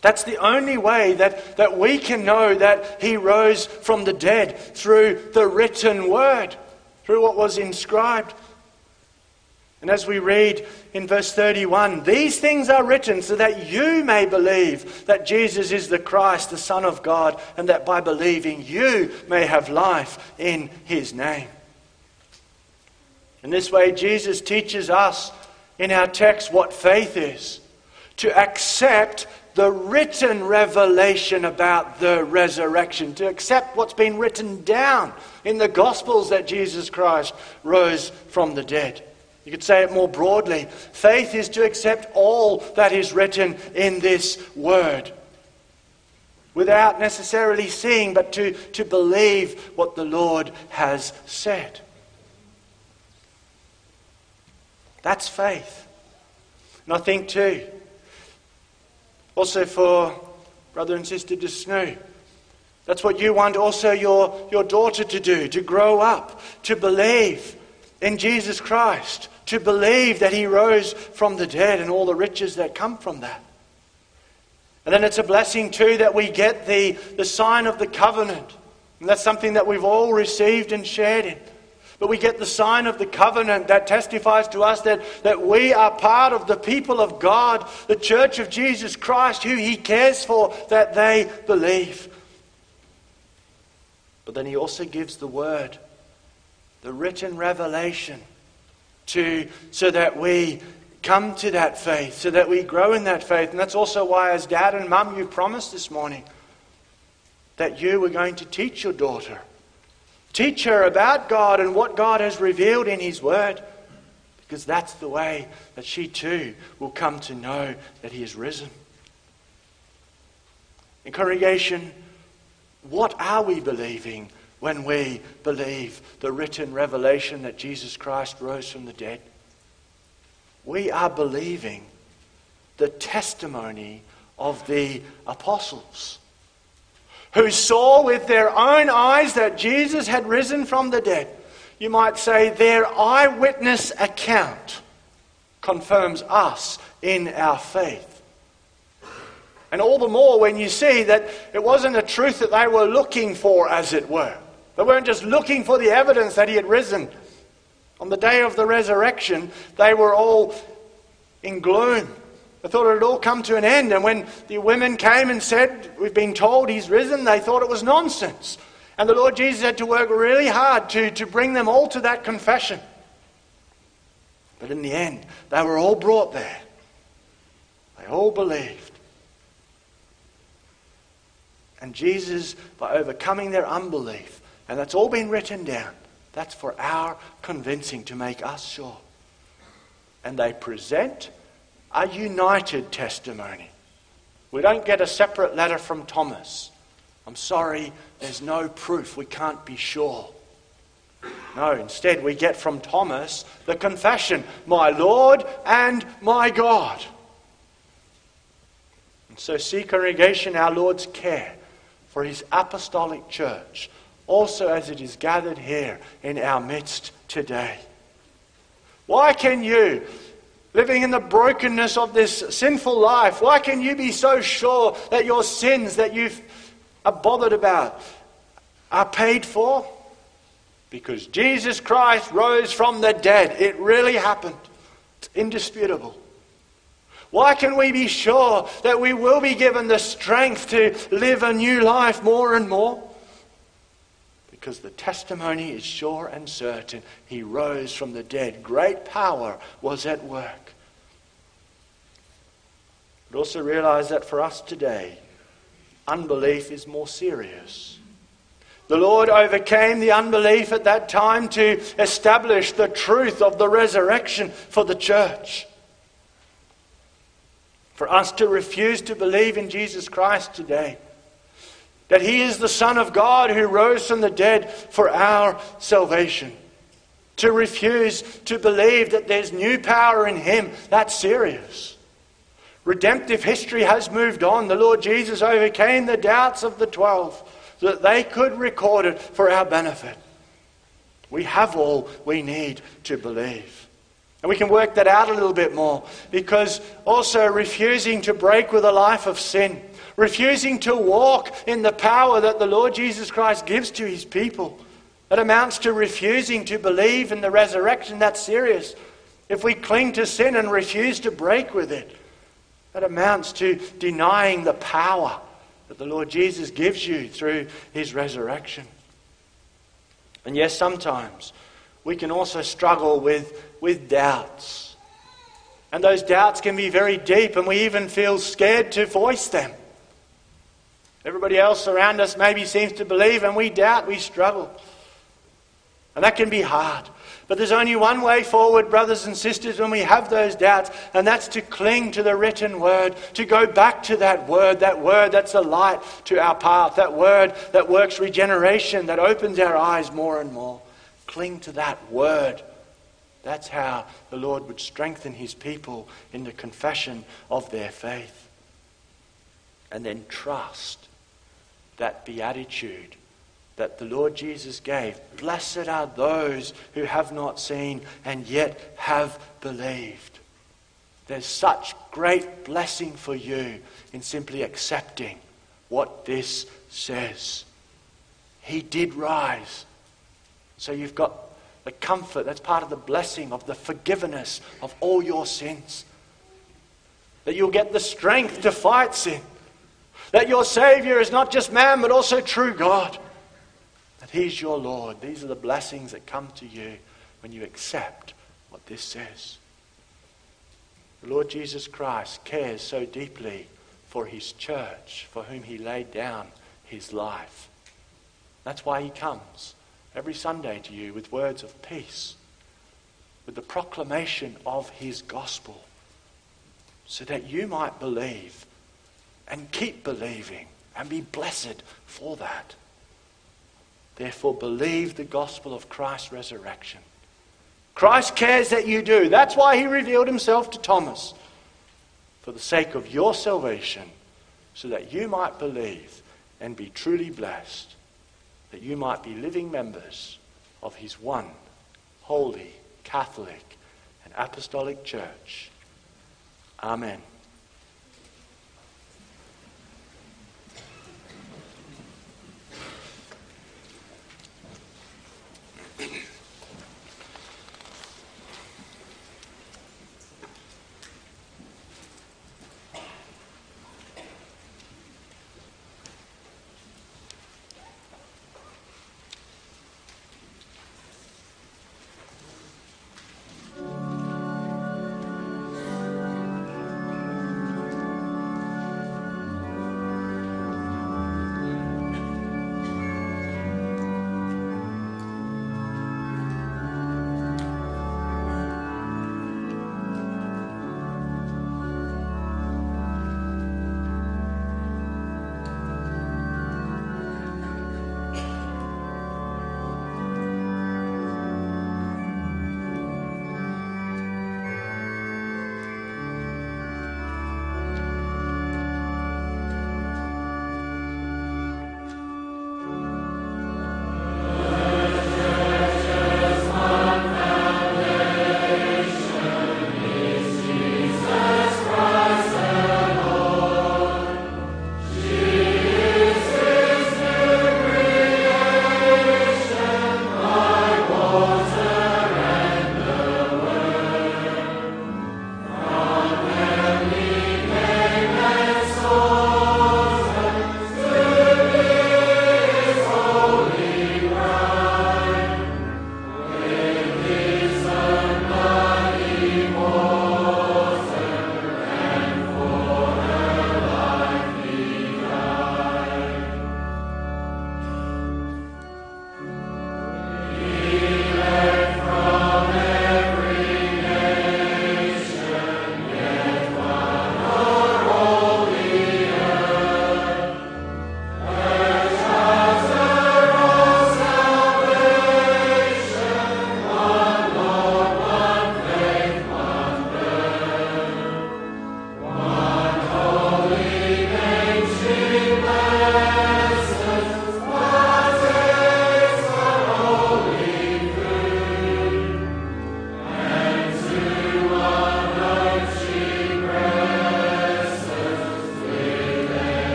That's the only way that, that we can know that he rose from the dead, through the written word, through what was inscribed. And as we read in verse thirty-one, these things are written so that you may believe that Jesus is the Christ, the Son of God, and that by believing you may have life in his name. In this way, Jesus teaches us in our text what faith is: to accept the written revelation about the resurrection, to accept what's been written down in the Gospels that Jesus Christ rose from the dead. You could say it more broadly. Faith is to accept all that is written in this word, without necessarily seeing, but to, to believe what the Lord has said. That's faith. And I think too, also for Brother and Sister Desnay, that's what you want also your, your daughter to do, to grow up, to believe in Jesus Christ, to believe that he rose from the dead and all the riches that come from that. And then it's a blessing too that we get the, the sign of the covenant. And that's something that we've all received and shared in. But we get the sign of the covenant that testifies to us that, that we are part of the people of God, the church of Jesus Christ, who he cares for, that they believe. But then he also gives the word, the written revelation, to so that we come to that faith, so that we grow in that faith. And that's also why, as Dad and Mum, you promised this morning that you were going to teach your daughter. Teach her about God and what God has revealed in his word, because that's the way that she too will come to know that he is risen. And congregation, what are we believing when we believe the written revelation that Jesus Christ rose from the dead? We are believing the testimony of the apostles, who saw with their own eyes that Jesus had risen from the dead. You might say their eyewitness account confirms us in our faith. And all the more when you see that it wasn't a truth that they were looking for, as it were. They weren't just looking for the evidence that he had risen. On the day of the resurrection, they were all in gloom. They thought it had all come to an end. And when the women came and said, we've been told he's risen, they thought it was nonsense. And the Lord Jesus had to work really hard to, to bring them all to that confession. But in the end, they were all brought there. They all believed. And Jesus, by overcoming their unbelief, and that's all been written down, that's for our convincing, to make us sure. And they present a united testimony. We don't get a separate letter from Thomas. I'm sorry, there's no proof. We can't be sure. No, instead we get from Thomas the confession, my Lord and my God. And so see, congregation, our Lord's care for his apostolic church, also as it is gathered here in our midst today. Why can you, living in the brokenness of this sinful life, why can you be so sure that your sins that you are bothered about are paid for? Because Jesus Christ rose from the dead. It really happened. It's indisputable. Why can we be sure that we will be given the strength to live a new life more and more? Because the testimony is sure and certain. He rose from the dead. Great power was at work. But also realize that for us today, unbelief is more serious. The Lord overcame the unbelief at that time to establish the truth of the resurrection for the church. For us to refuse to believe in Jesus Christ today, that he is the Son of God who rose from the dead for our salvation. To refuse to believe that there's new power in him, that's serious. Redemptive history has moved on. The Lord Jesus overcame the doubts of the twelve so that they could record it for our benefit. We have all we need to believe. And we can work that out a little bit more, because also refusing to break with a life of sin, refusing to walk in the power that the Lord Jesus Christ gives to his people, that amounts to refusing to believe in the resurrection. That's serious. If we cling to sin and refuse to break with it, that amounts to denying the power that the Lord Jesus gives you through his resurrection. And yes, sometimes we can also struggle with, with doubts. And those doubts can be very deep, and we even feel scared to voice them. Everybody else around us maybe seems to believe, and we doubt, we struggle. And that can be hard. But there's only one way forward, brothers and sisters, when we have those doubts, and that's to cling to the written word, to go back to that word, that word that's a light to our path, that word that works regeneration, that opens our eyes more and more. Cling to that word. That's how the Lord would strengthen his people in the confession of their faith. And then trust that beatitude that the Lord Jesus gave. Blessed are those who have not seen and yet have believed. There's such great blessing for you in simply accepting what this says. He did rise. So you've got the comfort, that's part of the blessing of the forgiveness of all your sins. That you'll get the strength to fight sin. That your Savior is not just man, but also true God. That he's your Lord. These are the blessings that come to you when you accept what this says. The Lord Jesus Christ cares so deeply for his church, for whom he laid down his life. That's why he comes every Sunday to you with words of peace, with the proclamation of his gospel, so that you might believe and keep believing and be blessed for that. Therefore, believe the gospel of Christ's resurrection. Christ cares that you do. That's why he revealed himself to Thomas, for the sake of your salvation, so that you might believe and be truly blessed, that you might be living members of his one, holy, Catholic, and apostolic church. Amen.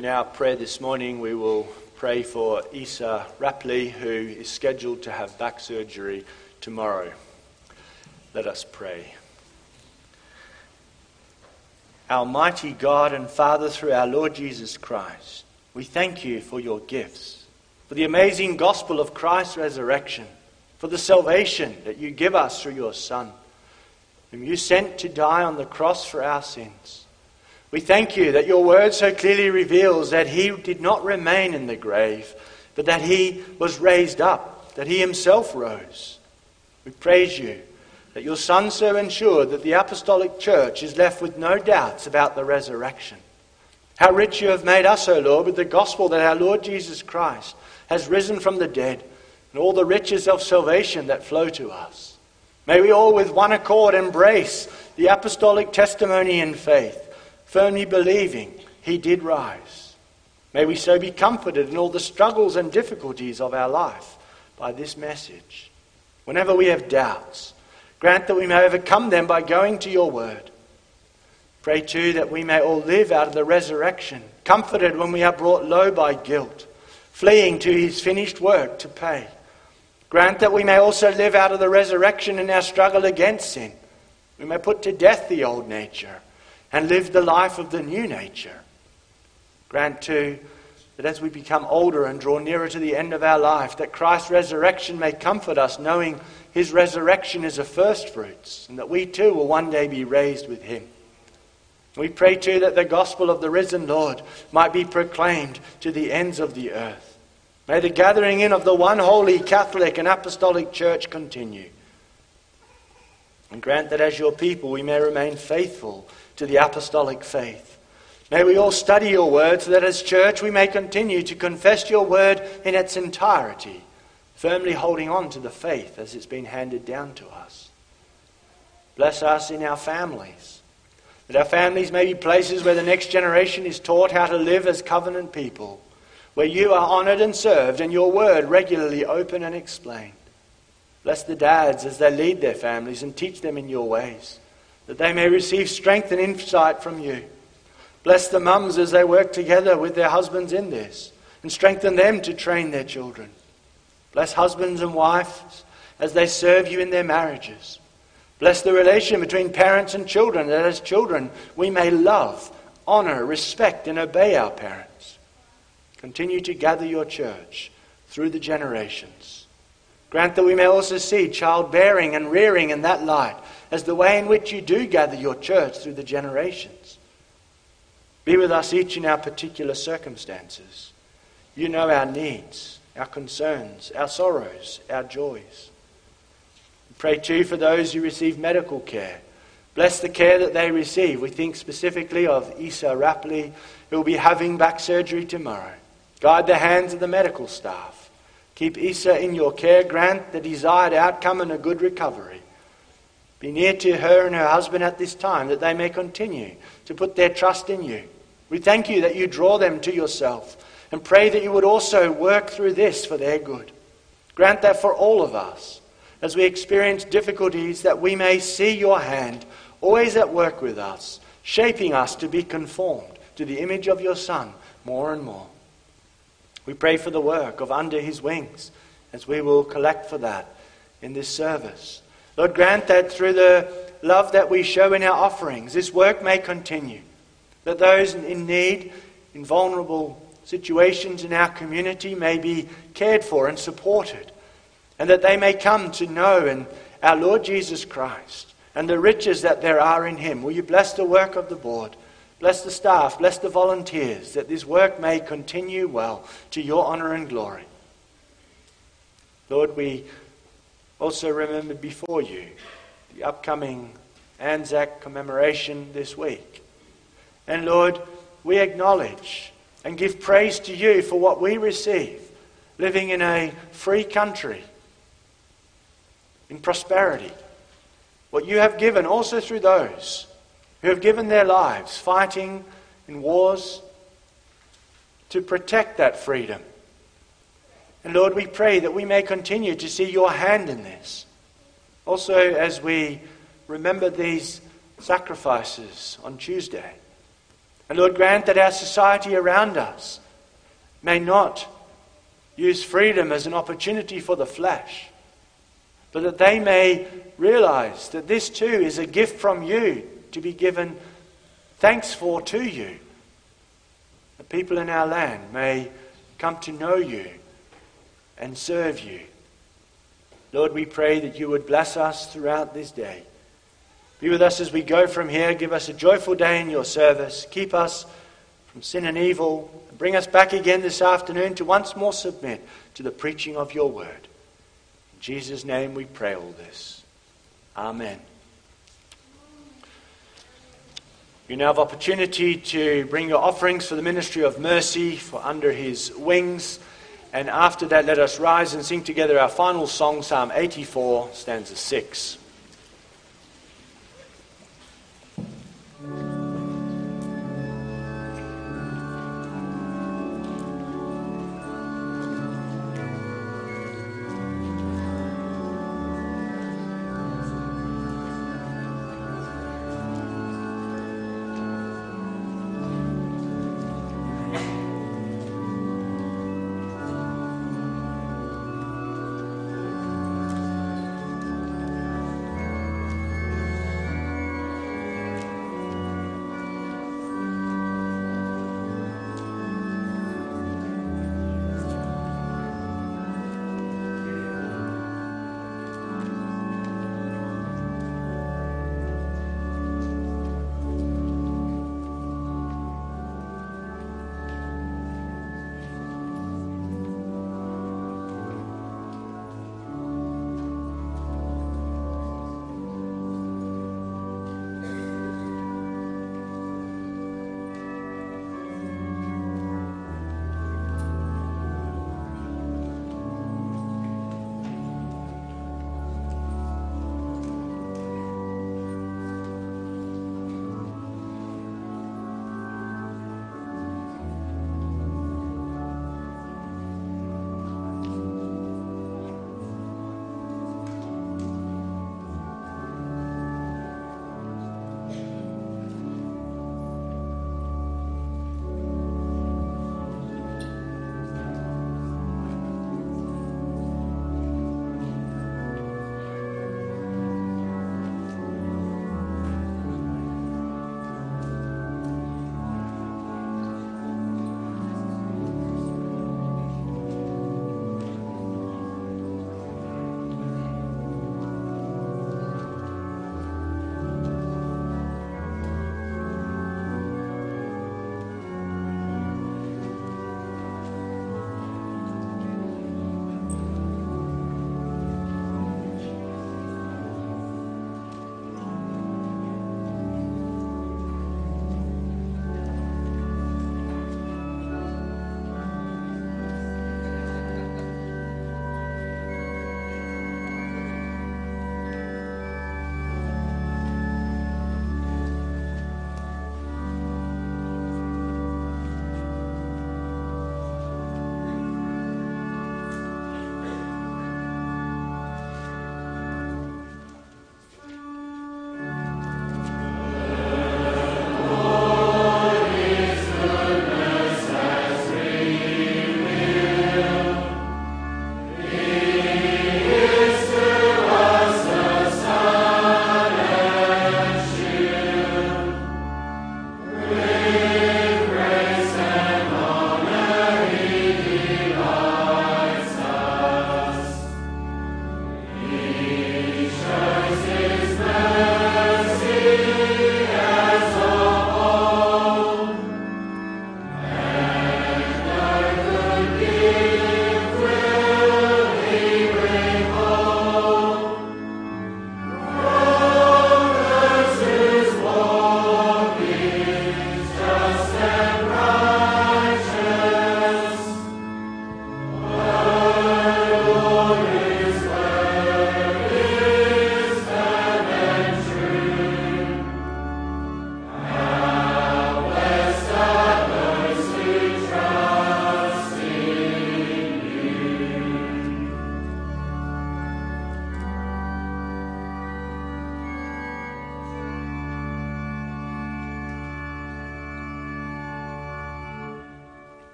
In our prayer this morning, we will pray for Isa Rapley, who is scheduled to have back surgery tomorrow. Let us pray. Our mighty God and Father, through our Lord Jesus Christ, we thank you for your gifts, for the amazing gospel of Christ's resurrection, for the salvation that you give us through your Son, whom you sent to die on the cross for our sins. We thank you that your word so clearly reveals that he did not remain in the grave, but that he was raised up, that he himself rose. We praise you that your Son so ensured that the apostolic church is left with no doubts about the resurrection. How rich you have made us, O Lord, with the gospel that our Lord Jesus Christ has risen from the dead, and all the riches of salvation that flow to us. May we all with one accord embrace the apostolic testimony in faith, firmly believing he did rise. May we so be comforted in all the struggles and difficulties of our life by this message. Whenever we have doubts, grant that we may overcome them by going to your word. Pray too that we may all live out of the resurrection, comforted when we are brought low by guilt, fleeing to his finished work to pay. Grant that we may also live out of the resurrection in our struggle against sin. We may put to death the old nature and live the life of the new nature. Grant too that as we become older and draw nearer to the end of our life, that Christ's resurrection may comfort us, knowing his resurrection is a first fruits, and that we too will one day be raised with him. We pray too that the gospel of the risen Lord might be proclaimed to the ends of the earth. May the gathering in of the one holy Catholic and Apostolic Church continue. And grant that as your people we may remain faithful to the apostolic faith. May we all study your word so that as church we may continue to confess your word in its entirety, firmly holding on to the faith as it's been handed down to us. Bless us in our families, that our families may be places where the next generation is taught how to live as covenant people, where you are honoured and served and your word regularly open and explained. Bless the dads as they lead their families and teach them in your ways, that they may receive strength and insight from you. Bless the mums as they work together with their husbands in this, and strengthen them to train their children. Bless husbands and wives as they serve you in their marriages. Bless the relation between parents and children, that as children we may love, honour, respect and obey our parents. Continue to gather your church through the generations. Grant that we may also see childbearing and rearing in that light, as the way in which you do gather your church through the generations. Be with us each in our particular circumstances. You know our needs, our concerns, our sorrows, our joys. We pray too for those who receive medical care. Bless the care that they receive. We think specifically of Isa Rapley, who will be having back surgery tomorrow. Guide the hands of the medical staff. Keep Isa in your care. Grant the desired outcome and a good recovery. Be near to her and her husband at this time, that they may continue to put their trust in you. We thank you that you draw them to yourself, and pray that you would also work through this for their good. Grant that for all of us, as we experience difficulties, that we may see your hand always at work with us, shaping us to be conformed to the image of your Son more and more. We pray for the work of Under His Wings, as we will collect for that in this service. Lord, grant that through the love that we show in our offerings, this work may continue, that those in need, in vulnerable situations in our community may be cared for and supported, and that they may come to know in our Lord Jesus Christ and the riches that there are in him. Will you bless the work of the board, bless the staff, bless the volunteers, that this work may continue well to your honour and glory. Lord, we also remember before you the upcoming Anzac commemoration this week. And Lord, we acknowledge and give praise to you for what we receive, living in a free country, in prosperity. What you have given also through those who have given their lives, fighting in wars to protect that freedom. And Lord, we pray that we may continue to see your hand in this. Also, as we remember these sacrifices on Tuesday, And Lord, grant that our society around us may not use freedom as an opportunity for the flesh, but that they may realize that this too is a gift from you to be given thanks for to you. The people in our land may come to know you and serve you. Lord, we pray that you would bless us throughout this day. Be with us as we go from here. Give us a joyful day in your service. Keep us from sin and evil. And bring us back again this afternoon to once more submit to the preaching of your word. In Jesus' name we pray all this. Amen. You now have opportunity to bring your offerings for the ministry of mercy, for Under His Wings. And after that, let us rise and sing together our final song, Psalm eighty-four, stanza six.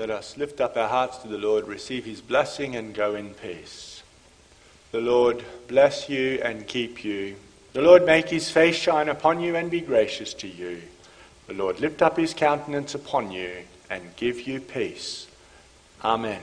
Let us lift up our hearts to the Lord, receive his blessing and go in peace. The Lord bless you and keep you. The Lord make his face shine upon you and be gracious to you. The Lord lift up his countenance upon you and give you peace. Amen.